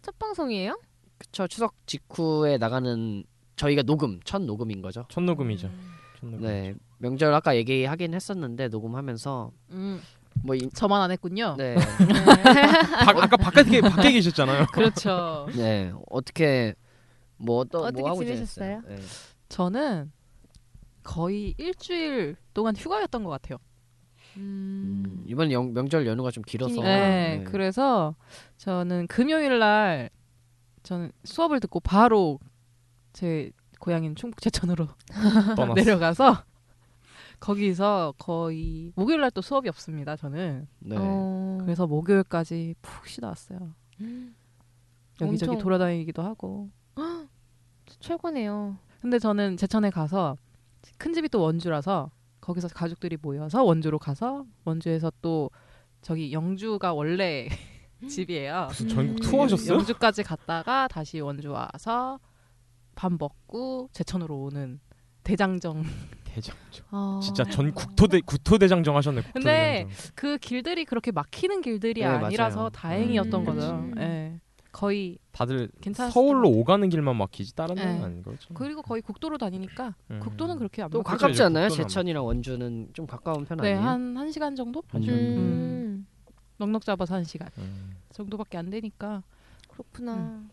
첫 방송이에요? 그쵸. 추석 직후에 나가는 저희가 첫 녹음인 거죠. 첫 녹음이죠. 네. 명절 아까 얘기하긴 했었는데 녹음하면서. 저만 안 했군요. 네. 아까 밖에 계셨잖아요. 그렇죠. 네. 어떻게 하고 지내셨어요? 네. 저는 거의 일주일 동안 휴가였던 것 같아요. 이번 명절 연휴가 좀 길어서. 네. 그래서 저는 금요일 날 저는 수업을 듣고 바로 제 고향인 충북 제천으로 내려가서. 거기서 거의 목요일 날 또 수업이 없습니다. 저는. 네. 그래서 목요일까지 푹 쉬다 왔어요. 여기저기 돌아다니기도 하고. 최고네요. 근데 저는 제천에 가서 큰 집이 또 원주라서 거기서 가족들이 모여서 원주로 가서 원주에서 또 저기 영주가 원래 집이에요. 무슨 전국 투어하셨어요? 영주까지 갔다가 다시 원주 와서 밥 먹고 제천으로 오는 대장정. 진짜 전 국토대장정 하셨네. 근데 그 길들이 그렇게 막히는 길들이 아니라서 다행이었던 거죠. 네. 거의 다들 서울로 오가는 길만 막히지 다른 데는 아닌 거죠. 그리고 거의 국도로 다니니까 국도는 그렇게 안 또 가깝지 않나요? 제천이랑 원주는 좀 가까운 편 아니에요? 네, 한 시간 정도? 넉넉 잡아서 1시간 정도밖에 안 되니까. 그렇구나.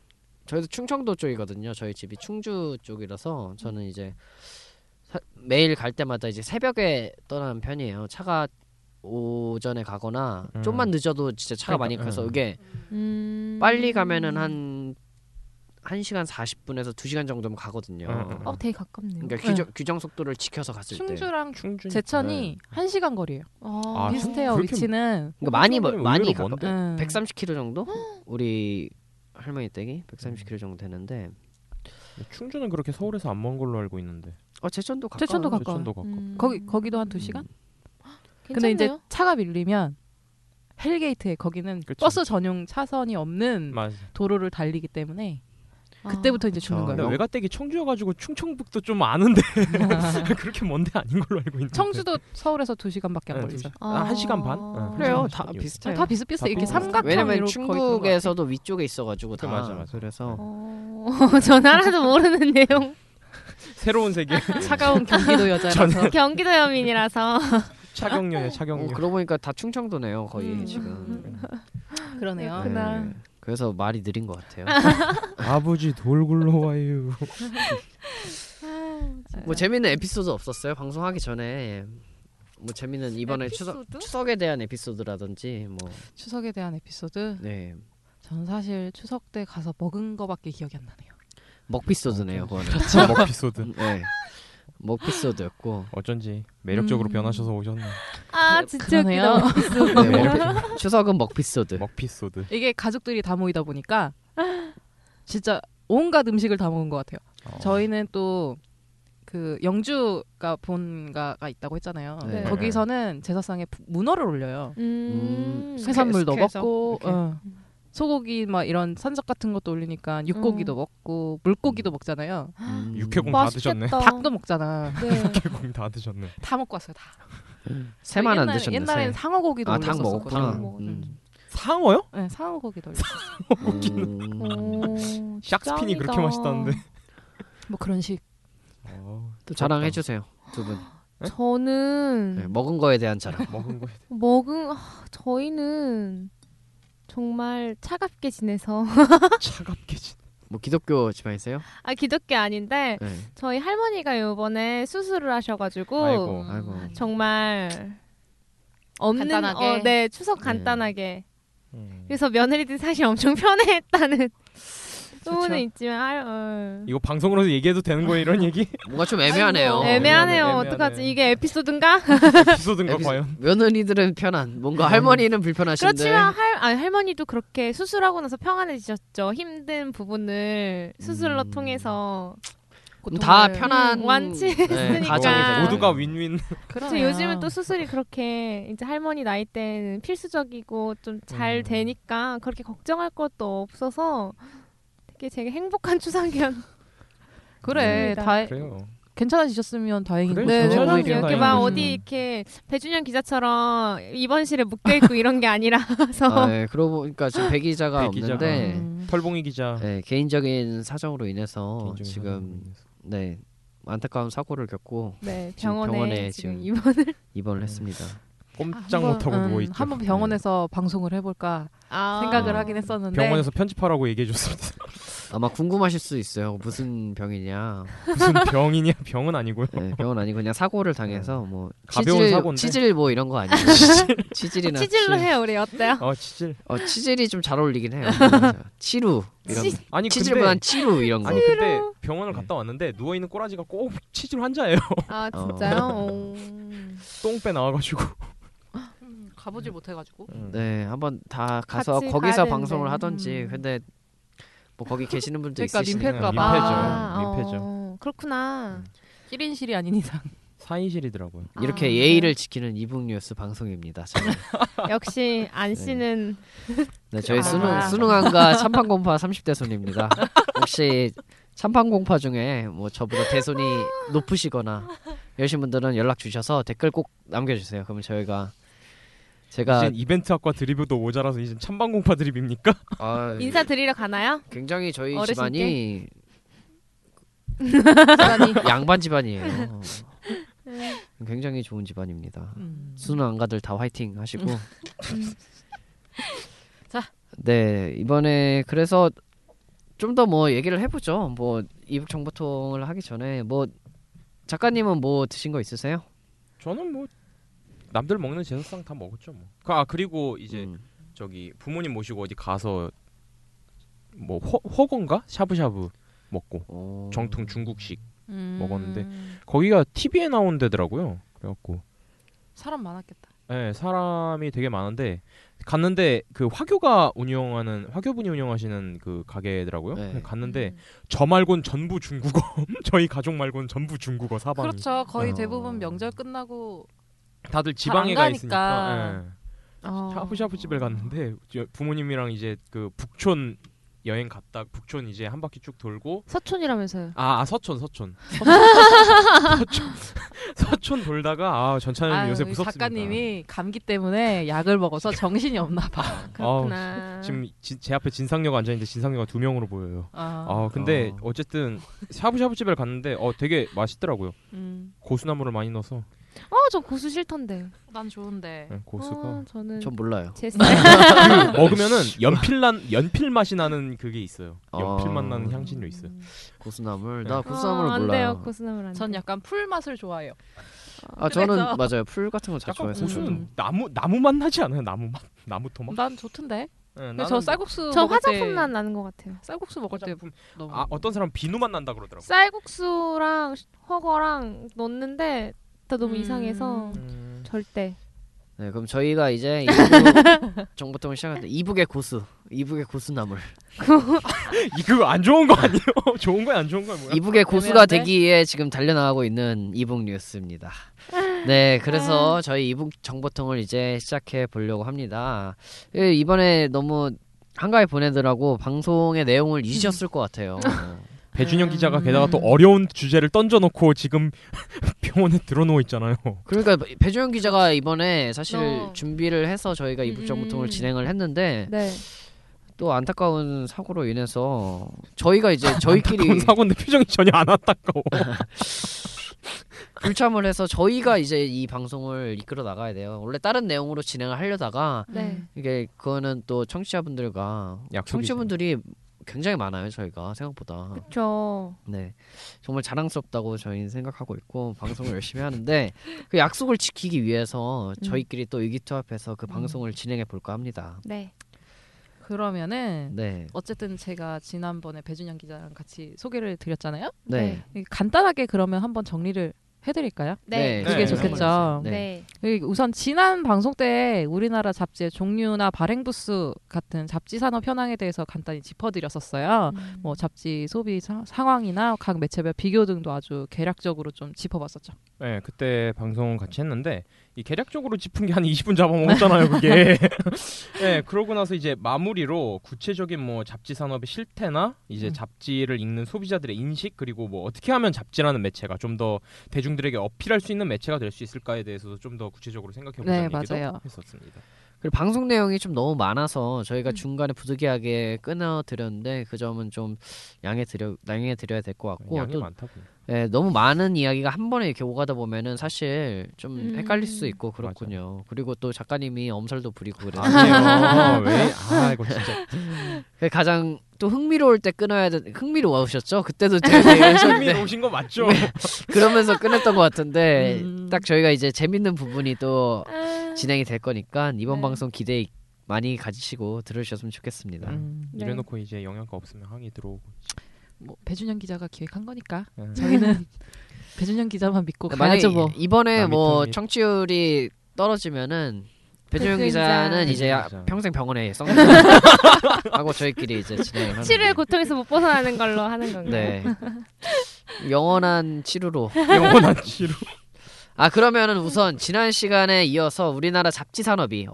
저희도 충청도 쪽이거든요. 저희 집이 충주 쪽이라서 저는 이제 매일 갈 때마다 이제 새벽에 떠나는 편이에요. 차가 오전에 가거나 좀만 늦어도 진짜 차가 많이 가서 이게 빨리 가면은 한 1시간 40분에서 2시간 정도면 가거든요. 되게 가깝네요. 그러니까 규정 속도를 지켜서 갔을 충주랑 때 충주랑 제천이 1시간 거리예요. 비슷해요. 위치는 그러니까 많이 가깝다. 130km 정도? 우리 할머니 댁이 130km 정도 되는데 충주는 그렇게 서울에서 안 먼 걸로 알고 있는데 제천도 가까워. 거기도 한 2시간? 근데 이제 차가 밀리면 헬게이트에 거기는 그쵸. 버스 전용 차선이 없는 맞아. 도로를 달리기 때문에 그때부터 이제 주는 거예요. 외가댁이 청주여가지고 충청북도 좀 아는데 그렇게 먼데 아닌 걸로 알고 있는데 청주도 서울에서 2시간밖에 안 걸리죠. 1시간 반? 그래요. 다 비슷해요. 다 비슷비슷해. 이렇게 삼각형으로. 왜냐면 중국에서도 위쪽에 있어가지고 다. 맞아. 그래서 전 하나도 모르는 내용. 새로운 세계. 차가운 경기도 여자라서. 경기도 여민이라서. 차경료예요. 그러고 보니까 다 충청도네요, 거의 지금. 그러네요. 네, 그래서 말이 느린 것 같아요. 아버지 돌굴러 와요. 뭐 재밌는 에피소드 없었어요? 방송하기 전에 뭐 재밌는 이번에 추석에 대한 에피소드라든지 뭐. 추석에 대한 에피소드? 네. 전 사실 추석 때 가서 먹은 거밖에 기억이 안 나네요. 먹피소드네요, 그거는. 그렇죠, 먹피소드. 네. 먹피소드였고 어쩐지 매력적으로 변하셔서 오셨네. 진짜 웃기다. 네, 추석은 먹피소드. 이게 가족들이 다 모이다 보니까 진짜 온갖 음식을 다 먹은 것 같아요. 저희는 또 그 영주가 본가가 있다고 했잖아요. 네. 거기서는 제사상에 문어를 올려요. 해산물도 먹고 소고기 막 이런 산적 같은 것도 올리니까 육고기도 먹고 물고기도 먹잖아요. 육회공 다 드셨네. 닭도 먹잖아. 네. 육회공 다 드셨네. 다 먹고 왔어요. 다. 새만 안 드셨네. 옛날에는 상어고기도 올렸었거든요. 상어요? 네. 상어고기도 올렸어요. 샥스핀이 그렇게 맛있다는데. 뭐 그런 식. 또 자랑해주세요. 두 분. 네? 저는. 네, 먹은 거에 대한 자랑. 저희는. 정말 차갑게 지내서 뭐 기독교 집안이세요? 기독교 아닌데 저희 할머니가 이번에 수술을 하셔가지고 아이고. 정말 없는 간단하게. 추석 간단하게 그래서 며느리들 사실 엄청 편해했다는 소문은 있지만 이거 방송으로서 얘기해도 되는 거예요 이런 얘기? 뭔가 좀 애매하네요. 어떡하지? 이게 에피소드인가? 에피소드인가 과연? 며느리들은 편한 뭔가 할머니는 불편하신데 그렇지만 할머니도 그렇게 수술하고 나서 평안해지셨죠. 힘든 부분을 수술로 통해서 다 편한 완치했으니까 모두가 윈윈. 그렇죠. 요즘은 또 수술이 그렇게 이제 할머니 나이 때는 필수적이고 좀 잘 되니까 그렇게 걱정할 것도 없어서 이게 되게 행복한 추상견. 그래, 그래요. 괜찮아지셨으면 다행인데. 그래, 네, 이렇게 막 어디 이렇게 배준영 기자처럼 입원실에 묶여 있고 이런 게 아니라서. 네, 그러고 보니까 지금 배 기자가 없는데 털봉이 기자. 네, 개인적인 사정으로 인해서 지금 네 안타까운 사고를 겪고 네, 병원에 지금 입원을 했습니다. 꼼짝 못하고 누워있죠. 한번 병원에서 방송을 해볼까 생각을 하긴 했었는데 병원에서 편집하라고 얘기해줬습니다. 아마 궁금하실 수 있어요. 무슨 병이냐. 무슨 병이냐? 병은 아니고요. 네, 병은 아니고 그냥 사고를 당해서 뭐 가벼운 사고인데 치질 뭐 이런 거 아니에요. 치질이나 치질로 해요. 우리 어때요? 치질이 좀 잘 어울리긴 해요. 치루 이런 아니 치질보단 치루 이런 거. 아니 근데 병원을 갔다 왔는데 누워있는 꼬라지가 꼭 치질 환자예요. 진짜요? 똥배 나와가지고. 가보질 못해가지고. 네, 한번 다 가서 거기서 방송을 하던지. 근데 뭐 거기 계시는 분도 있으시니까. 민폐죠. 그렇구나. 1인실이 아닌 이상. 4인실이더라고요. 이렇게 예의를 지키는 이북뉴스 방송입니다. 역시 안 씨는. 네, 저희 수능안과 참판공파 30대 손입니다. 혹시 참판공파 중에 뭐 저보다 대손이 높으시거나 이러신 분들은 연락 주셔서 댓글 꼭 남겨주세요. 그러면 저희가 제가 이젠 이벤트학과 드리브도 모자라서 이젠 찬방공파 드립입니까? 아, 인사드리러 가나요? 굉장히 저희 어르신께? 집안이 양반 집안이에요. 굉장히 좋은 집안입니다. 수능 안가들 다 화이팅 하시고. 자, 네, 이번에 그래서 좀 더 뭐 얘기를 해보죠. 뭐 이북 정보통을 하기 전에 뭐 작가님은 뭐 드신 거 있으세요? 저는 뭐 남들 먹는 제사상 다 먹었죠 뭐. 아 그리고 이제 저기 부모님 모시고 어디 가서 뭐 허건가 샤브샤브 먹고 오. 정통 중국식 먹었는데 거기가 TV에 나온 데더라고요. 그래갖고 사람 많았겠다. 네, 사람이 되게 많은데 갔는데 그 화교가 운영하는 화교분이 운영하시는 그 가게더라고요. 네. 갔는데 저 말곤 전부 중국어. 저희 가족 말곤 전부 중국어 사방이. 그렇죠. 거의 대부분 명절 끝나고 다들 지방에 가 있으니까. 네. 샤프샤프 집을 갔는데 부모님이랑 이제 그 북촌 여행 갔다 북촌 이제 한 바퀴 쭉 돌고 서촌이라면서요. 아 서촌 돌다가 아 전차녀님 요새 무섭습니다. 작가님이 감기 때문에 약을 먹어서 정신이 없나 봐. 그렇구나. 아우, 지금 제 앞에 진상녀가 앉아 있는데 진상녀가 2명으로 보여요. 아 근데 어쨌든 샤브샤브 집에 갔는데 되게 맛있더라고요. 고수나물을 많이 넣어서. 전 고수 싫던데. 난 좋은데. 네, 고수가. 저는 전 몰라요. 제 먹으면은 연필 맛이 나는 그게 있어요. 연필 맛 나는 향신료 있어요. 고수나물. 네. 나 고수나물 몰라요. 안 돼요. 고수나물 안. 전 약간 풀 맛을 좋아해요. 저는 맞아요. 풀 같은 거 잘 좋아해서. 고수는 나무 맛 나지 않아요? 나무 맛. 나무 토막. 난 좋던데. 네, 저 쌀국수 저 화장품 맛 나는 것 같아요. 쌀국수 먹을 때 너무. 아 어떤 사람 비누 맛 난다 그러더라고. 쌀국수랑 허거랑 넣는데. 다 너무 이상해서 절대. 네, 그럼 저희가 이제 정보통을 시작할 때 이북의 고수나물. 이거 안 좋은 거 아니에요? 좋은 거야 안 좋은 거야 뭐야? 이북의 고수가 되기에 지금 달려나가고 있는 이북 뉴스입니다. 네, 그래서 저희 이북 정보통을 이제 시작해 보려고 합니다. 이번에 너무 한가위 보내더라고 방송의 내용을 잊으셨을 것 같아요. 배준영 기자가 게다가 또 어려운 주제를 던져놓고 지금 병원에 들어누워 있잖아요. 그러니까 배준영 기자가 이번에 사실 준비를 해서 저희가 이북 정보통을 진행을 했는데 네. 또 안타까운 사고로 인해서 저희가 이제 저희끼리 사고인데 표정이 전혀 안 안타까워. 불참을 해서 저희가 이제 이 방송을 이끌어 나가야 돼요. 원래 다른 내용으로 진행을 하려다가 이게 그거는 또 청취자분들과 청취분들이 굉장히 많아요 저희가 생각보다. 그렇죠. 네, 정말 자랑스럽다고 저희는 생각하고 있고 방송을 열심히 하는데 그 약속을 지키기 위해서 저희끼리 또 의기투합해서 그 방송을 진행해 볼까 합니다. 네. 그러면은 네. 어쨌든 제가 지난번에 배준영 기자랑 같이 소개를 드렸잖아요. 네. 네. 간단하게 그러면 한번 정리를 해드릴까요? 네. 그게 좋겠죠. 네. 우선 지난 방송 때 우리나라 잡지의 종류나 발행 부수 같은 잡지 산업 현황에 대해서 간단히 짚어드렸었어요. 뭐 잡지 소비 상황이나 각 매체별 비교 등도 아주 개략적으로 좀 짚어봤었죠. 네, 그때 방송 같이 했는데 이 개략적으로 짚은 게 한 20분 잡아먹었잖아요, 그게. 네, 그러고 나서 이제 마무리로 구체적인 뭐 잡지 산업의 실태나 이제 잡지를 읽는 소비자들의 인식 그리고 뭐 어떻게 하면 잡지라는 매체가 좀 더 대중들에게 어필할 수 있는 매체가 될 수 있을까에 대해서도 좀 더 구체적으로 생각해보자는 네, 얘기도 했었습니다. 그리고 방송 내용이 좀 너무 많아서 저희가 중간에 부득이하게 끊어드렸는데 그 점은 좀 양해드려야 될 것 같고 양이 많다고요. 네, 너무 많은 이야기가 한 번에 이렇게 오가다 보면은 사실 좀 헷갈릴 수 있고 그렇군요. 맞아. 그리고 또 작가님이 엄살도 부리고 그래서 아니에요. 왜? 아 이거 진짜 가장 또 흥미로울 때 끊어야 돼. 흥미로우셨죠? 그때도 되게 흥미로우신 거 맞죠? 네, 그러면서 끊었던 것 같은데 딱 저희가 이제 재밌는 부분이 또 진행이 될 거니까 이번 방송 기대 많이 가지시고 들으셨으면 좋겠습니다. 네. 이래놓고 이제 영향가 없으면 항의 들어오고 뭐 배준영 기자가 기획한 거니까 저희는 배준영 기자만 믿고 가야죠. 뭐 이번에 뭐 청취율이 떨어지면은 배준영 기자는 이제 평생 병원에 하고 저희끼리 이제 진행을 치료의 고통에서 못 벗어나는 걸로 하는 건가요? 네. 영원한 치료로. 영원한 치료. 아 그러면은 우선 지난 시간에 이어서 우리나라 잡지 산업이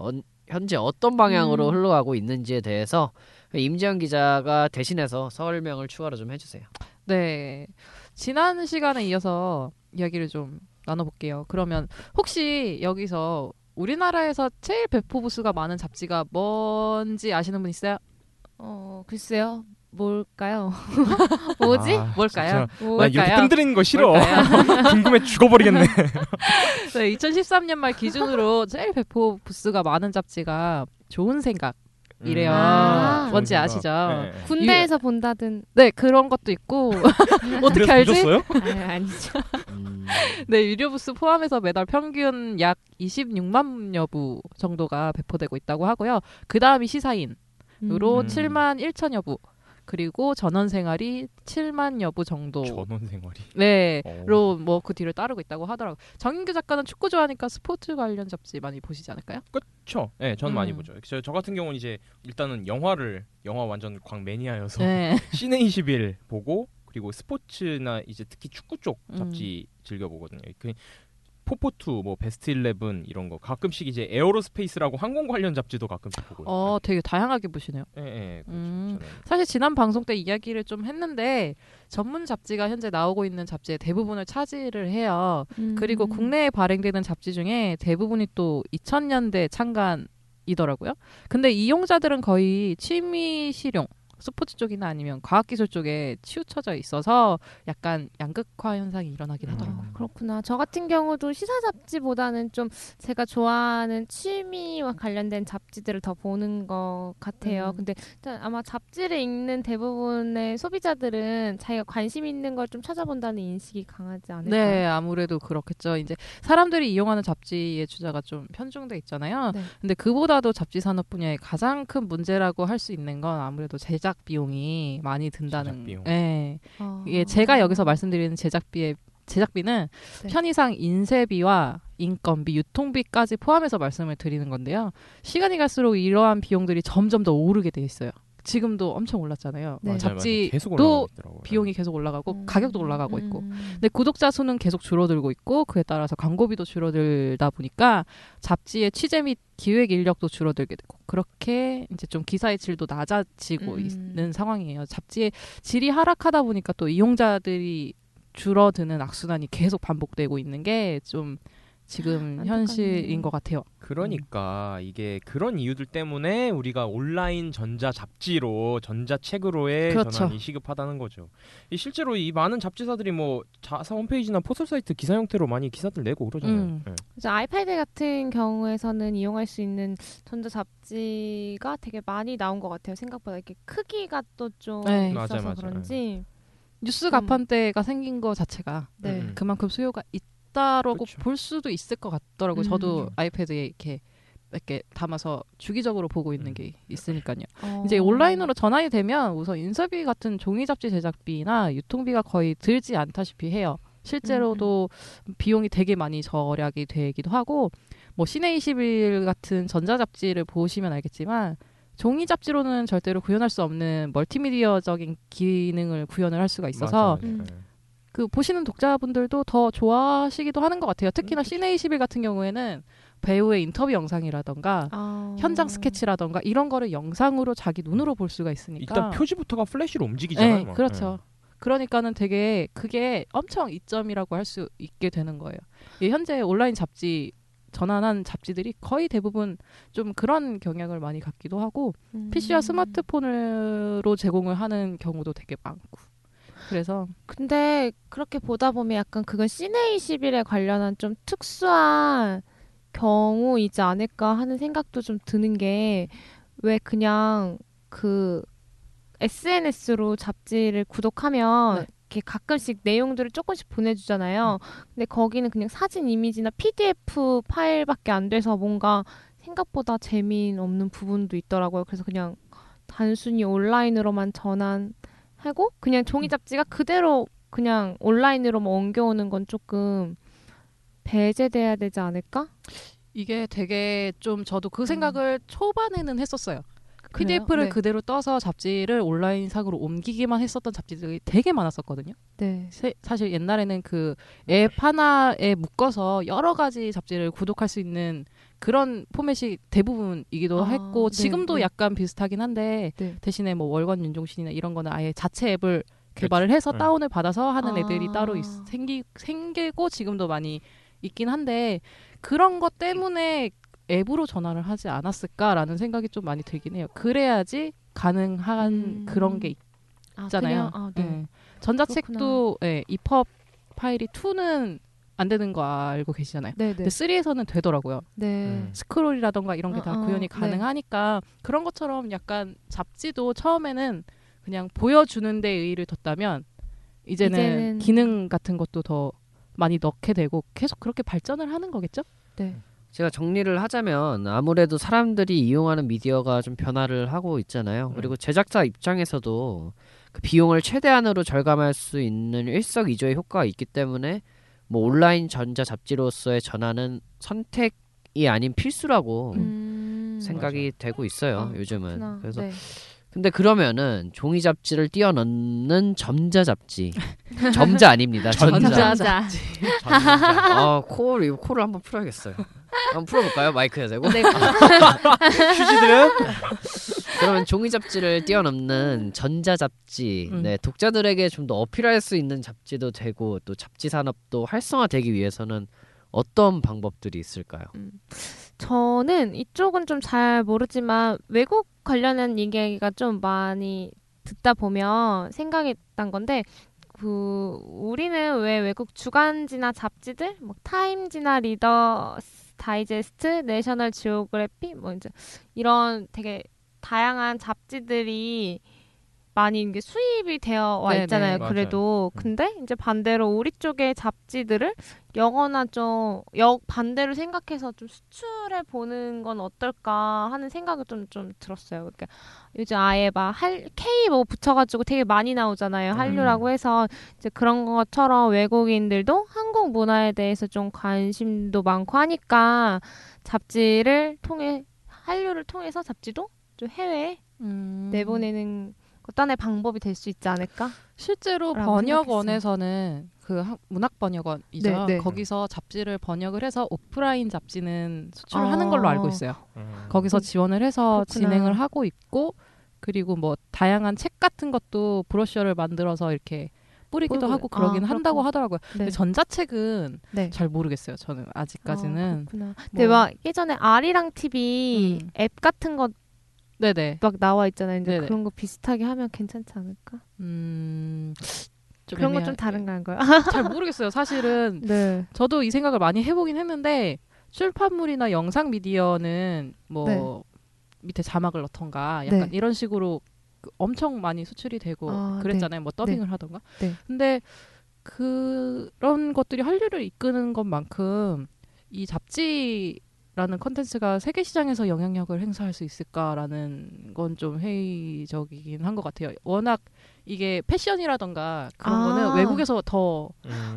현재 어떤 방향으로 흘러가고 있는지에 대해서 임지연 기자가 대신해서 설명을 추가로 좀 해주세요. 네, 지난 시간에 이어서 이야기를 좀 나눠볼게요. 그러면 혹시 여기서 우리나라에서 제일 배포부 수가 많은 잡지가 뭔지 아시는 분 있어요? 글쎄요. 뭘까요? 뭐지? 아, 뭘까요? 나 이렇게 뜸들이는 거 싫어. 궁금해 죽어버리겠네. 2013년 말 기준으로 제일 배포 부수가 많은 잡지가 좋은 생각 이래요. 뭔지 아시죠? 네. 군대에서 본다든. 네, 그런 것도 있고. 어떻게 알지? 아니죠. 네, 유료 부스 포함해서 매달 평균 약 26만여 부 정도가 배포되고 있다고 하고요. 그 다음이 시사인 으로 7만 1천여 부. 그리고 전원생활이 7만여 부 정도. 전원생활이? 네. 로 뭐 그 뒤를 따르고 있다고 하더라고요. 정인규 작가는 축구 좋아하니까 스포츠 관련 잡지 많이 보시지 않을까요? 그렇죠. 네, 저는 많이 보죠. 저 같은 경우는 이제 일단은 영화 완전 광매니아여서 네. 씨네21 보고 그리고 스포츠나 이제 특히 축구 쪽 잡지 즐겨보거든요. 포포투, 뭐 베스트 11 이런 거 가끔씩 이제 에어로스페이스라고 항공 관련 잡지도 가끔씩 보고. 되게 다양하게 보시네요. 네, 그렇죠. 사실 지난 방송 때 이야기를 좀 했는데 전문 잡지가 현재 나오고 있는 잡지의 대부분을 차지를 해요. 그리고 국내에 발행되는 잡지 중에 대부분이 또 2000년대 창간이더라고요. 근데 이용자들은 거의 취미 실용, 스포츠 쪽이나 아니면 과학기술 쪽에 치우쳐져 있어서 약간 양극화 현상이 일어나긴 하더라고요. 그렇구나. 저 같은 경우도 시사 잡지보다는 좀 제가 좋아하는 취미와 관련된 잡지들을 더 보는 것 같아요. 근데 일단 아마 잡지를 읽는 대부분의 소비자들은 자기가 관심 있는 걸 좀 찾아본다는 인식이 강하지 않을까? 네, 아무래도 그렇겠죠. 이제 사람들이 이용하는 잡지의 주자가 좀 편중돼 있잖아요. 네. 근데 그보다도 잡지 산업 분야의 가장 큰 문제라고 할 수 있는 건 아무래도 제작 비용이 많이 든다는. 제작 비용. 네. 예, 제가 여기서 말씀드리는 제작비는 네. 편의상 인쇄비와 인건비, 유통비까지 포함해서 말씀을 드리는 건데요. 시간이 갈수록 이러한 비용들이 점점 더 오르게 돼 있어요. 지금도 엄청 올랐잖아요. 네. 잡지도 비용이 계속 올라가고 가격도 올라가고 있고. 근데 구독자 수는 계속 줄어들고 있고 그에 따라서 광고비도 줄어들다 보니까 잡지의 취재 및 기획 인력도 줄어들게 되고 그렇게 이제 좀 기사의 질도 낮아지고 있는 상황이에요. 잡지의 질이 하락하다 보니까 또 이용자들이 줄어드는 악순환이 계속 반복되고 있는 게 좀 지금 현실인 것 같아요. 그러니까 이게 그런 이유들 때문에 우리가 온라인 전자 잡지로 전자책으로의 그렇죠. 전환이 시급하다는 거죠. 실제로 이 많은 잡지사들이 뭐 자사 홈페이지나 포털 사이트 기사 형태로 많이 기사들 내고 그러잖아요. 네. 그래서 아이패드 같은 경우에서는 이용할 수 있는 전자 잡지가 되게 많이 나온 것 같아요. 생각보다 이렇게 크기가 또 좀 있어서 맞아요. 그런지 뉴스 가판대가 생긴 거 자체가 네. 그만큼 수요가 있다라고 그렇죠. 볼 수도 있을 것 같더라고요. 저도 아이패드에 이렇게 담아서 주기적으로 보고 있는 게 있으니까요. 이제 온라인으로 전환이 되면 우선 인쇄비 같은 종이 잡지 제작비나 유통비가 거의 들지 않다시피 해요. 실제로도 비용이 되게 많이 절약이 되기도 하고 뭐 씨네21 같은 전자잡지를 보시면 알겠지만 종이 잡지로는 절대로 구현할 수 없는 멀티미디어적인 기능을 구현을 할 수가 있어서 그 보시는 독자분들도 더 좋아하시기도 하는 것 같아요. 특히나 씨네21 같은 경우에는 배우의 인터뷰 영상이라던가 현장 스케치라던가 이런 거를 영상으로 자기 눈으로 볼 수가 있으니까 일단 표지부터가 플래시로 움직이잖아요. 네, 그렇죠. 그러니까는 되게 그게 엄청 이점이라고 할 수 있게 되는 거예요. 현재 온라인 잡지 전환한 잡지들이 거의 대부분 좀 그런 경향을 많이 갖기도 하고 PC와 스마트폰으로 제공을 하는 경우도 되게 많고 그래서 근데 그렇게 보다 보면 약간 그건 씨네21에 관련한 좀 특수한 경우이지 않을까 하는 생각도 좀 드는 게 왜 그냥 그 SNS로 잡지를 구독하면 네. 이렇게 가끔씩 내용들을 조금씩 보내주잖아요. 근데 거기는 그냥 사진, 이미지나 PDF 파일밖에 안 돼서 뭔가 생각보다 재미없는 부분도 있더라고요. 그래서 그냥 단순히 온라인으로만 전환하고 그냥 종이 잡지가 그대로 그냥 온라인으로 옮겨오는 건 조금 배제돼야 되지 않을까? 이게 되게 좀 저도 그 생각을 초반에는 했었어요. PDF를 네. 그대로 떠서 잡지를 온라인상으로 옮기기만 했었던 잡지들이 되게 많았었거든요. 네. 사실 옛날에는 그 앱 하나에 묶어서 여러 가지 잡지를 구독할 수 있는 그런 포맷이 대부분이기도 했고 지금도 네. 약간 비슷하긴 한데 네. 대신에 뭐 월간 윤종신이나 이런 거는 아예 자체 앱을 개발을 해서 네. 다운을 받아서 하는 애들이 따로 생기고 지금도 많이 있긴 한데 그런 것 때문에 앱으로 전화를 하지 않았을까라는 생각이 좀 많이 들긴 해요. 그래야지 가능한 그런 게 있잖아요. 아, 네. 네. 전자책도 네, EPUB 파일이 2는 안 되는 거 알고 계시잖아요. 네네. 근데 3에서는 되더라고요. 네. 스크롤이라던가 이런 게 다 구현이 가능하니까 네. 그런 것처럼 약간 잡지도 처음에는 그냥 보여주는 데 의의를 뒀다면 이제는 기능 같은 것도 더 많이 넣게 되고 계속 그렇게 발전을 하는 거겠죠? 네. 제가 정리를 하자면 아무래도 사람들이 이용하는 미디어가 좀 변화를 하고 있잖아요. 그리고 제작자 입장에서도 그 비용을 최대한으로 절감할 수 있는 일석이조의 효과가 있기 때문에 뭐 온라인 전자 잡지로서의 전환은 선택이 아닌 필수라고 생각이 맞아. 되고 있어요. 요즘은. 그렇구나. 그래서 네. 근데 그러면은 종이 잡지를 뛰어넘는 점자 잡지. 점자 아닙니다. 전자 잡지. 아, 코를 한번 풀어야겠어요. 한번 풀어볼까요? 마이크에 대고. 네. 휴지들은? 그러면 종이 잡지를 뛰어넘는 전자 잡지. 네, 독자들에게 좀 더 어필할 수 있는 잡지도 되고 또 잡지 산업도 활성화되기 위해서는 어떤 방법들이 있을까요? 저는 이쪽은 좀 잘 모르지만 외국 관련한 얘기가 좀 많이 듣다 보면 생각이 난 건데 그 우리는 왜 외국 주간지나 잡지들 뭐 타임지나 리더스 다이제스트, 내셔널 지오그래피 뭐 이제 이런 되게 다양한 잡지들이 많이 이게 수입이 되어 와 있잖아요. 네네, 그래도 맞아요. 근데 이제 반대로 우리 쪽의 잡지들을 영어나 좀 반대로 생각해서 좀 수출해 보는 건 어떨까 하는 생각이 좀 들었어요. 그러니까 요즘 아예 막 K 뭐 붙여가지고 되게 많이 나오잖아요. 한류라고 해서 이제 그런 것처럼 외국인들도 한국 문화에 대해서 좀 관심도 많고 하니까 한류를 통해서 잡지도 좀 해외에 내보내는 어떤의 방법이 될 수 있지 않을까? 실제로 번역원에서는 그 문학 번역원이죠. 네, 네. 거기서 잡지를 번역을 해서 오프라인 잡지는 수출을 하는 걸로 알고 있어요. 거기서 지원을 해서 그렇구나. 진행을 하고 있고 그리고 뭐 다양한 책 같은 것도 브로셔를 만들어서 이렇게 뿌리기도 하고 그러긴 한다고 하더라고요. 네. 근데 전자책은 네. 잘 모르겠어요. 저는 아직까지는. 뭐. 근데 막 예전에 아리랑 TV 앱 같은 거 네네. 막 나와 있잖아요. 이제 네네. 그런 거 비슷하게 하면 괜찮지 않을까? 그런 거 좀 다른가요? 잘 모르겠어요. 사실은 네. 저도 이 생각을 많이 해보긴 했는데 출판물이나 영상 미디어는 뭐 네. 밑에 자막을 넣던가 약간 네. 이런 식으로 엄청 많이 수출이 되고 그랬잖아요. 네. 뭐 더빙을 네. 하던가. 네. 근데 그런 것들이 한류를 이끄는 것만큼 이 잡지라는 컨텐츠가 세계 시장에서 영향력을 행사할 수 있을까라는 건 좀 회의적이긴 한 것 같아요. 워낙 이게 패션이라던가 그런 거는 외국에서 더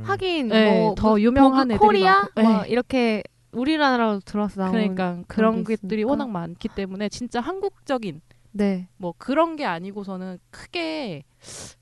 하긴 네, 뭐 더 유명한 애들이 코리아 네. 뭐 이렇게 우리나라로 들어와서 나온 그러니까 그런 것들이 워낙 많기 때문에 진짜 한국적인 네. 뭐 그런 게 아니고서는 크게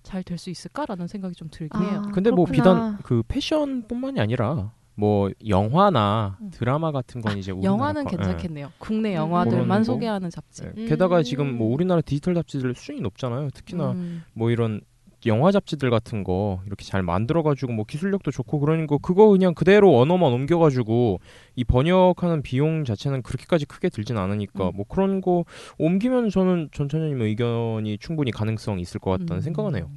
잘 될 수 있을까라는 생각이 좀 들긴 해요. 근데 그렇구나. 뭐 비단 그 패션뿐만이 아니라 뭐 영화나 드라마 같은 건 이제 영화는 괜찮겠네요. 예. 국내 영화들만 소개하는 잡지. 예. 게다가 지금 뭐 우리나라 디지털 잡지들 수준이 높잖아요. 특히나 뭐 이런 영화 잡지들 같은 거 이렇게 잘 만들어가지고 뭐 기술력도 좋고 그러는 거 그거 그냥 그대로 언어만 옮겨가지고 이 번역하는 비용 자체는 그렇게까지 크게 들진 않으니까 뭐 그런 거 옮기면 저는 전차녀님의 의견이 충분히 가능성이 있을 것 같다는 생각은 해요.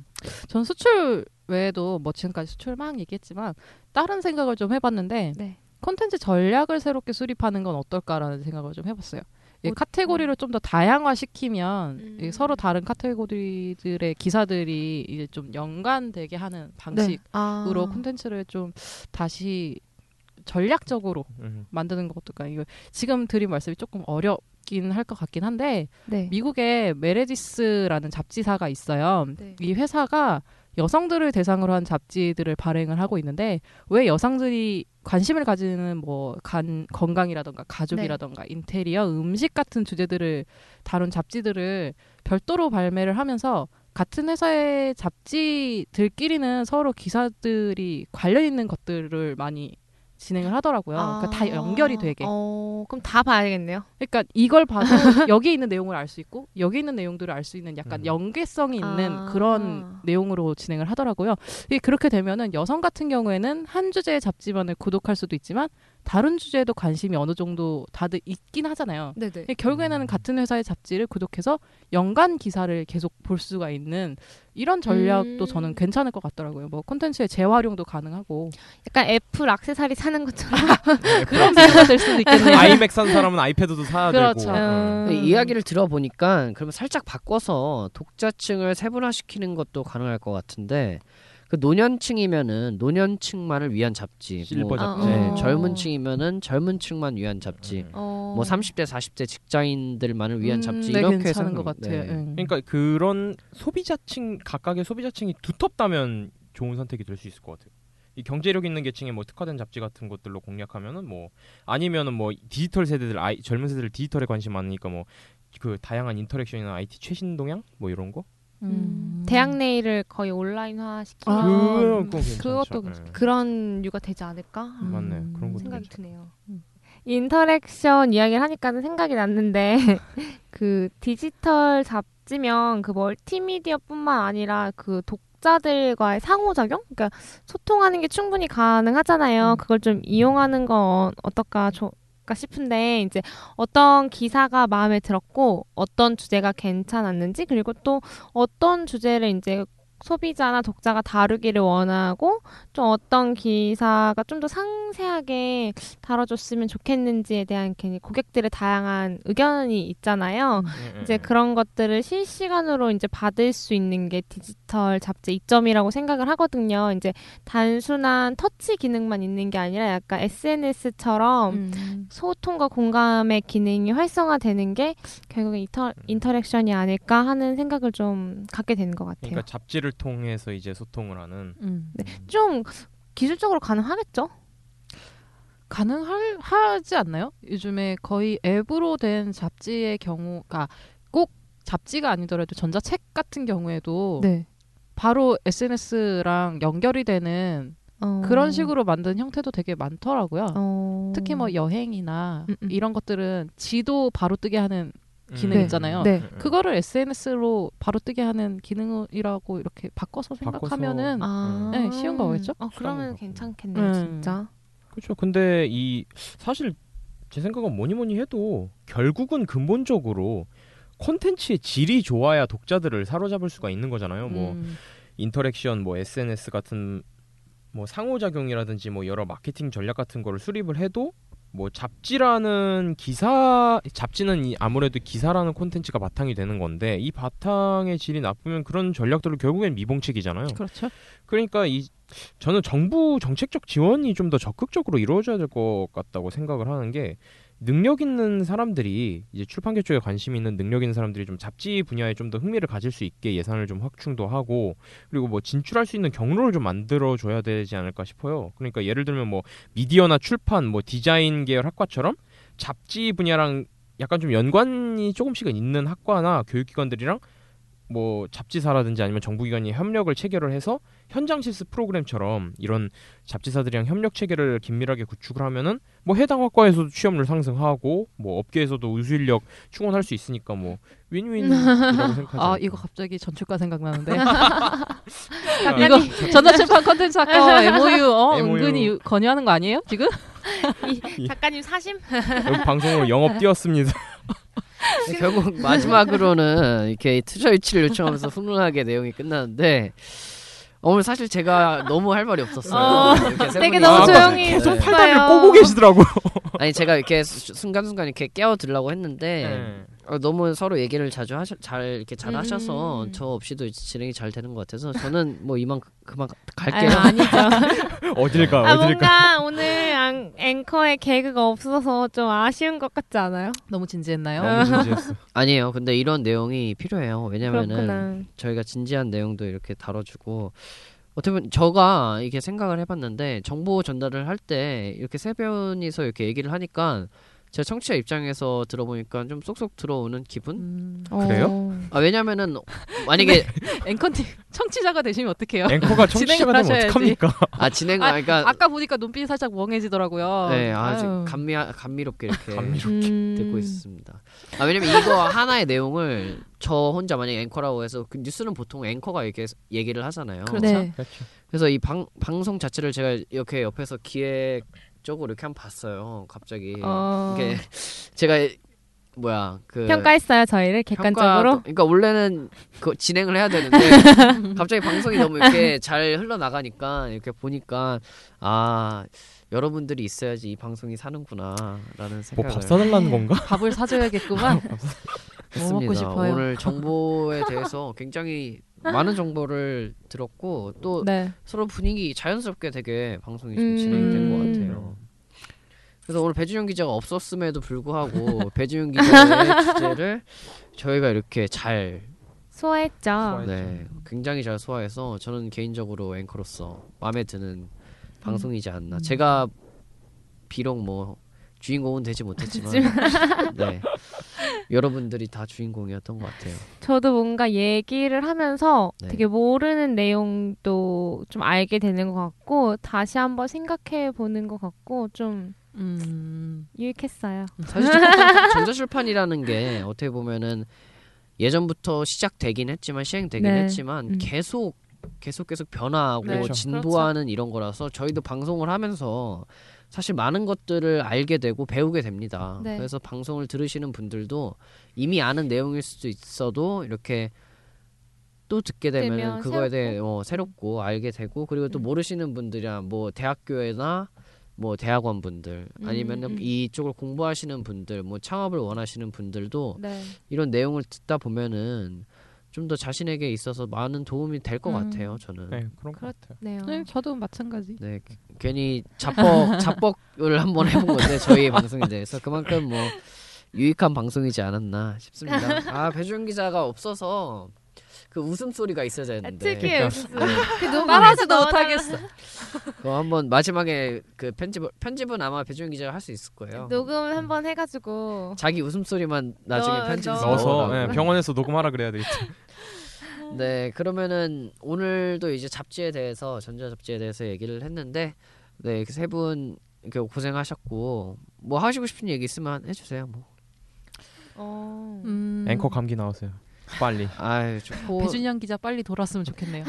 전 수출 외에도 뭐 지금까지 수출 막 얘기했지만 다른 생각을 좀 해봤는데 콘텐츠 전략을 새롭게 수립하는 건 어떨까라는 생각을 좀 해봤어요. 카테고리를 좀 더 다양화시키면 서로 다른 카테고리들의 기사들이 이제 좀 연관되게 하는 방식으로 콘텐츠를 좀 다시 전략적으로 만드는 것 어떨까요? 이거 지금 드린 말씀이 조금 어렵긴 할 것 같긴 한데 미국의 메레디스라는 잡지사가 있어요. 이 회사가 여성들을 대상으로 한 잡지들을 발행을 하고 있는데 왜 여성들이 관심을 가지는 뭐 건강이라던가 가족이라던가 인테리어, 음식 같은 주제들을 다룬 잡지들을 별도로 발매를 하면서 같은 회사의 잡지들끼리는 서로 기사들이 관련 있는 것들을 많이 진행을 하더라고요. 그러니까 다 연결이 되게. 그럼 다 봐야겠네요. 그러니까 이걸 봐도 여기 있는 내용을 알 수 있고 여기 있는 내용들을 알 수 있는 약간 연계성이 있는 그런 내용으로 진행을 하더라고요. 그렇게 되면은 여성 같은 경우에는 한 주제의 잡지만을 구독할 수도 있지만 다른 주제에도 관심이 어느 정도 다들 있긴 하잖아요. 네네. 결국에는 같은 회사의 잡지를 구독해서 연간 기사를 계속 볼 수가 있는 이런 전략도 저는 괜찮을 것 같더라고요. 뭐 콘텐츠의 재활용도 가능하고. 약간 애플 액세서리 사는 것처럼 그런 비유가 될 수도 있겠네요. 아이맥 산 사람은 아이패드도 사야 그렇죠. 되고. 이야기를 들어보니까 그러면 살짝 바꿔서 독자층을 세분화시키는 것도 가능할 것 같은데 그 노년층이면은 노년층만을 위한 잡지, 실버 잡지. 뭐, 네, 젊은층이면은 젊은층만 위한 잡지, 뭐 30대 40대 직장인들만을 위한 잡지 네, 이렇게 사는 것 같아요. 네. 그러니까 그런 소비자층 각각의 소비자층이 두텁다면 좋은 선택이 될 수 있을 것 같아요. 이 경제력 있는 계층에 뭐 특화된 잡지 같은 것들로 공략하면은 뭐 아니면은 뭐 디지털 세대들 젊은 세대들 디지털에 관심 많으니까 뭐 그 다양한 인터랙션이나 IT 최신 동향 뭐 이런 거. 대학 내일을 거의 온라인화 시키는 그것도 그런 유가 되지 않을까? 맞네. 그런 것도 생각이 드네요. 인터랙션 이야기를 하니까는 생각이 났는데 그 디지털 잡지면 그 멀티미디어뿐만 아니라 그 독자들과의 상호작용, 그러니까 소통하는 게 충분히 가능하잖아요. 그걸 좀 이용하는 건 어떨까? 싶은데 이제 어떤 기사가 마음에 들었고 어떤 주제가 괜찮았는지 그리고 또 어떤 주제를 이제 소비자나 독자가 다루기를 원하고 좀 어떤 기사가 좀 더 상세하게 다뤄줬으면 좋겠는지에 대한 괜히 고객들의 다양한 의견이 있잖아요. 이제 그런 것들을 실시간으로 이제 받을 수 있는 게 디지털 잡지 이점이라고 생각을 하거든요. 이제 단순한 터치 기능만 있는 게 아니라 약간 SNS처럼 소통과 공감의 기능이 활성화되는 게 결국에 인터랙션이 아닐까 하는 생각을 좀 갖게 되는 것 같아요. 그러니까 잡지를 통해서 이제 소통을 하는 네. 좀 기술적으로 가능하겠죠? 가능하지 않나요? 요즘에 거의 앱으로 된 잡지의 경우가 꼭 잡지가 아니더라도 전자책 같은 경우에도 네. 바로 SNS랑 연결이 되는 그런 식으로 만든 형태도 되게 많더라고요. 특히 뭐 여행이나 이런 것들은 지도 바로 뜨게 하는 기능 있잖아요. 네. 네. 그거를 SNS로 바로 뜨게 하는 기능이라고 이렇게 바꿔서 생각하면은 네, 쉬운 거겠죠? 그러면 괜찮겠네요, 진짜. 그렇죠. 근데 이 사실 제 생각은 뭐니 해도 결국은 근본적으로 콘텐츠의 질이 좋아야 독자들을 사로잡을 수가 있는 거잖아요. 뭐 인터랙션, 뭐 SNS 같은 뭐 상호작용이라든지 뭐 여러 마케팅 전략 같은 거를 수립을 해도 뭐 잡지는 아무래도 기사라는 콘텐츠가 바탕이 되는 건데 이 바탕의 질이 나쁘면 그런 전략들은 결국엔 미봉책이잖아요. 그렇죠. 그러니까 저는 정부 정책적 지원이 좀 더 적극적으로 이루어져야 될 것 같다고 생각을 하는 게 능력 있는 사람들이 이제 출판계 쪽에 관심이 있는 능력 있는 사람들이 좀 잡지 분야에 좀 더 흥미를 가질 수 있게 예산을 좀 확충도 하고 그리고 뭐 진출할 수 있는 경로를 좀 만들어 줘야 되지 않을까 싶어요. 그러니까 예를 들면 뭐 미디어나 출판, 뭐 디자인 계열 학과처럼 잡지 분야랑 약간 좀 연관이 조금씩은 있는 학과나 교육기관들이랑 뭐 잡지사라든지 아니면 정부기관이 협력을 체결을 해서 현장 실습 프로그램처럼 이런 잡지사들이랑 협력 체계를 긴밀하게 구축을 하면은 뭐 해당 학과에서도 취업률 상승하고 뭐 업계에서도 우수인력 충원할 수 있으니까 뭐 윈윈이라고 생각하죠. 아 이거 갑자기 전출과 생각나는데 이거 전자출판 컨텐츠 학과 MOU 은근히 권유하는 거 아니에요 지금? 이 작가님 사심? 방송으로 영업 띄웠습니다. 결국 마지막으로는 이렇게 투자유치를 요청하면서 훈훈하게 내용이 끝나는데 오늘 사실 제가 너무 할 말이 없었어요. 되게 너무 조용히 계속 팔다리를 꼬고 계시더라고요. 아니 제가 이렇게 순간순간 이렇게 깨어들려고 했는데 너무 서로 얘기를 잘 하셔서 저 없이도 진행이 잘 되는 것 같아서 저는 뭐 그만 갈게요. 아니죠. 어딜까. 뭔가 오늘 앵커의 개그가 없어서 좀 아쉬운 것 같지 않아요? 너무 진지했나요? 너무 진지했어. 아니에요. 근데 이런 내용이 필요해요. 왜냐면은 저희가 진지한 내용도 이렇게 다뤄주고 어떻게 보면 제가 이렇게 생각을 해봤는데 정보 전달을 할 때 이렇게 세 변이서 이렇게 얘기를 하니까 제가 청취자 입장에서 들어보니까 좀 쏙쏙 들어오는 기분? 그래요? 아 왜냐면은 만약에 앵커님 청취자가 되시면 어떡해요? 앵커가 청취자가 되면 어떡합니까? 그러니까 아까 보니까 눈빛이 살짝 멍해지더라고요. 네, 지금 감미롭게 이렇게 듣고 있습니다. 아 왜냐면 이거 하나의 내용을 저 혼자 만약에 앵커라고 해서 그 뉴스는 보통 앵커가 이렇게 얘기를 하잖아요. 그렇죠. 네. 그래서 이 방송 자체를 제가 이렇게 옆에서 기획 쪽으로 이렇게 한번 봤어요. 갑자기 이게 제가 평가했어요 저희를 객관적으로. 그러니까 원래는 그 진행을 해야 되는데 갑자기 방송이 너무 이렇게 잘 흘러나가니까 이렇게 보니까 아. 여러분들이 있어야지 이 방송이 사는구나라는 생각을. 뭐 밥 사달라는 건가? 밥을 사줘야겠구만. 뭐 먹고 싶어요. 오늘 정보에 대해서 굉장히 많은 정보를 들었고 또 네. 서로 분위기 자연스럽게 되게 방송이 좀 진행된 것 같아요. 그래서 오늘 배준영 기자가 없었음에도 불구하고 배준영 기자의 주제를 저희가 이렇게 잘 소화했죠. 네, 굉장히 잘 소화해서 저는 개인적으로 앵커로서 마음에 드는 방송이지 않나. 제가 비록 뭐 주인공은 되지 못했지만 네. 여러분들이 다 주인공이었던 것 같아요. 저도 뭔가 얘기를 하면서 네. 되게 모르는 내용도 좀 알게 되는 것 같고 다시 한번 생각해 보는 것 같고 좀 유익했어요. 사실 전자출판이라는 게 어떻게 보면은 예전부터 시작되긴 했지만 시행되긴 네. 했지만 계속 변화하고 네, 진보하는 그렇죠. 이런 거라서 저희도 방송을 하면서 사실 많은 것들을 알게 되고 배우게 됩니다. 네. 그래서 방송을 들으시는 분들도 이미 아는 내용일 수도 있어도 이렇게 또 듣게 되면 그거에 새롭고. 대해 새롭고 알게 되고 그리고 또 모르시는 분들이나 뭐 대학교나 뭐 대학원 분들 아니면 이쪽을 공부하시는 분들 뭐 창업을 원하시는 분들도 네. 이런 내용을 듣다 보면은 좀 더 자신에게 있어서 많은 도움이 될 것 같아요. 저는 네, 그런 것 같아요. 네, 저도 마찬가지. 네, 괜히 자뻑을 한번 해본 건데 저희 방송에 대해서 그만큼 뭐 유익한 방송이지 않았나 싶습니다. 아 배준 기자가 없어서 그 웃음소리가 있어야 했는데 특히 웃음소리 따라하지도 못하겠어. 그거 한번 마지막에 그 편집은 아마 배준영 기자가 할 수 있을 거예요. 녹음 한번 해가지고 자기 웃음소리만 나중에 편집해서 네, 병원에서 녹음하라 그래야 되겠죠. 네 그러면은 오늘도 이제 잡지에 대해서 전자 잡지에 대해서 얘기를 했는데 네 세 분 고생하셨고 뭐 하시고 싶은 얘기 있으면 해주세요. 뭐 앵커 감기 나오세요. 빨리. 아유, 배준영 기자 빨리 돌았으면 좋겠네요.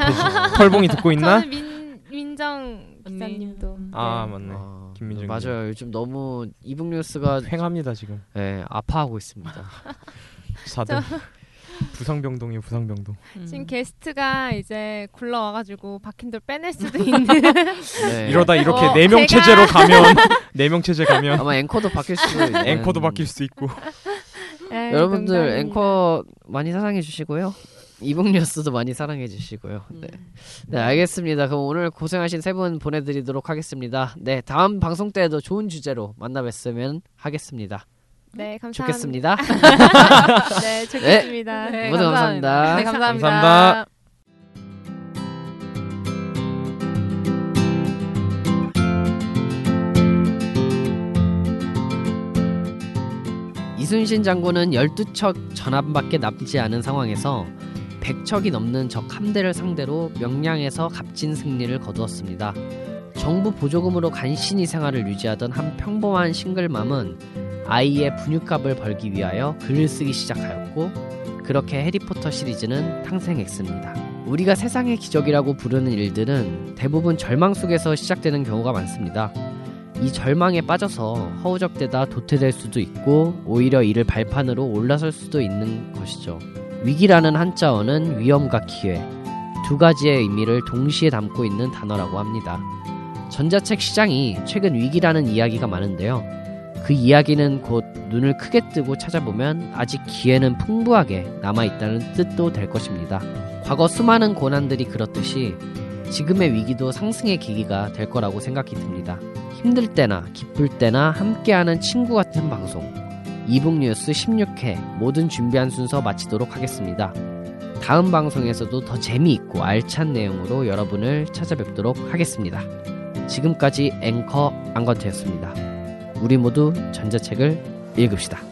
털봉이 듣고 있나? 저는 민정 기자님도. 아 네. 맞네. 아, 김민정. 맞아요. 요즘 너무 이북뉴스가 횡합니다 지금. 네 아파하고 있습니다. 다들 부상병동이에요 부상병동. 지금 게스트가 이제 굴러와가지고 박힌돌 빼낼 수도 있는. 네. 이러다 이렇게 4명 체제로 가면 4명 체제 가면 아마 앵커도 바뀔 수도 있는. 앵커도 바뀔 수 있고. 에이, 여러분들 농담입니다. 앵커 많이 사랑해 주시고요. 이북뉴스도 많이 사랑해 주시고요. 네, 알겠습니다. 그럼 오늘 고생하신 세 분 보내드리도록 하겠습니다. 네, 다음 방송 때에도 좋은 주제로 만나뵀으면 하겠습니다. 네, 감사합니다. 좋겠습니다. 네, 좋겠습니다. 네, 모두 감사합니다. 네, 감사합니다. 감사합니다. 이순신 장군은 12척 전함밖에 남지 않은 상황에서 100척이 넘는 적 함대를 상대로 명량에서 값진 승리를 거두었습니다. 정부 보조금으로 간신히 생활을 유지하던 한 평범한 싱글맘은 아이의 분유값을 벌기 위하여 글을 쓰기 시작하였고 그렇게 해리포터 시리즈는 탄생했습니다. 우리가 세상의 기적이라고 부르는 일들은 대부분 절망 속에서 시작되는 경우가 많습니다. 이 절망에 빠져서 허우적대다 도태될 수도 있고 오히려 이를 발판으로 올라설 수도 있는 것이죠. 위기라는 한자어는 위험과 기회, 두 가지의 의미를 동시에 담고 있는 단어라고 합니다. 전자책 시장이 최근 위기라는 이야기가 많은데요. 그 이야기는 곧 눈을 크게 뜨고 찾아보면 아직 기회는 풍부하게 남아있다는 뜻도 될 것입니다. 과거 수많은 고난들이 그렇듯이 지금의 위기도 상승의 계기가 될 거라고 생각이 듭니다. 힘들 때나 기쁠 때나 함께하는 친구 같은 방송 이북뉴스 16회 모든 준비한 순서 마치도록 하겠습니다. 다음 방송에서도 더 재미있고 알찬 내용으로 여러분을 찾아뵙도록 하겠습니다. 지금까지 앵커 안건태였습니다. 우리 모두 전자책을 읽읍시다.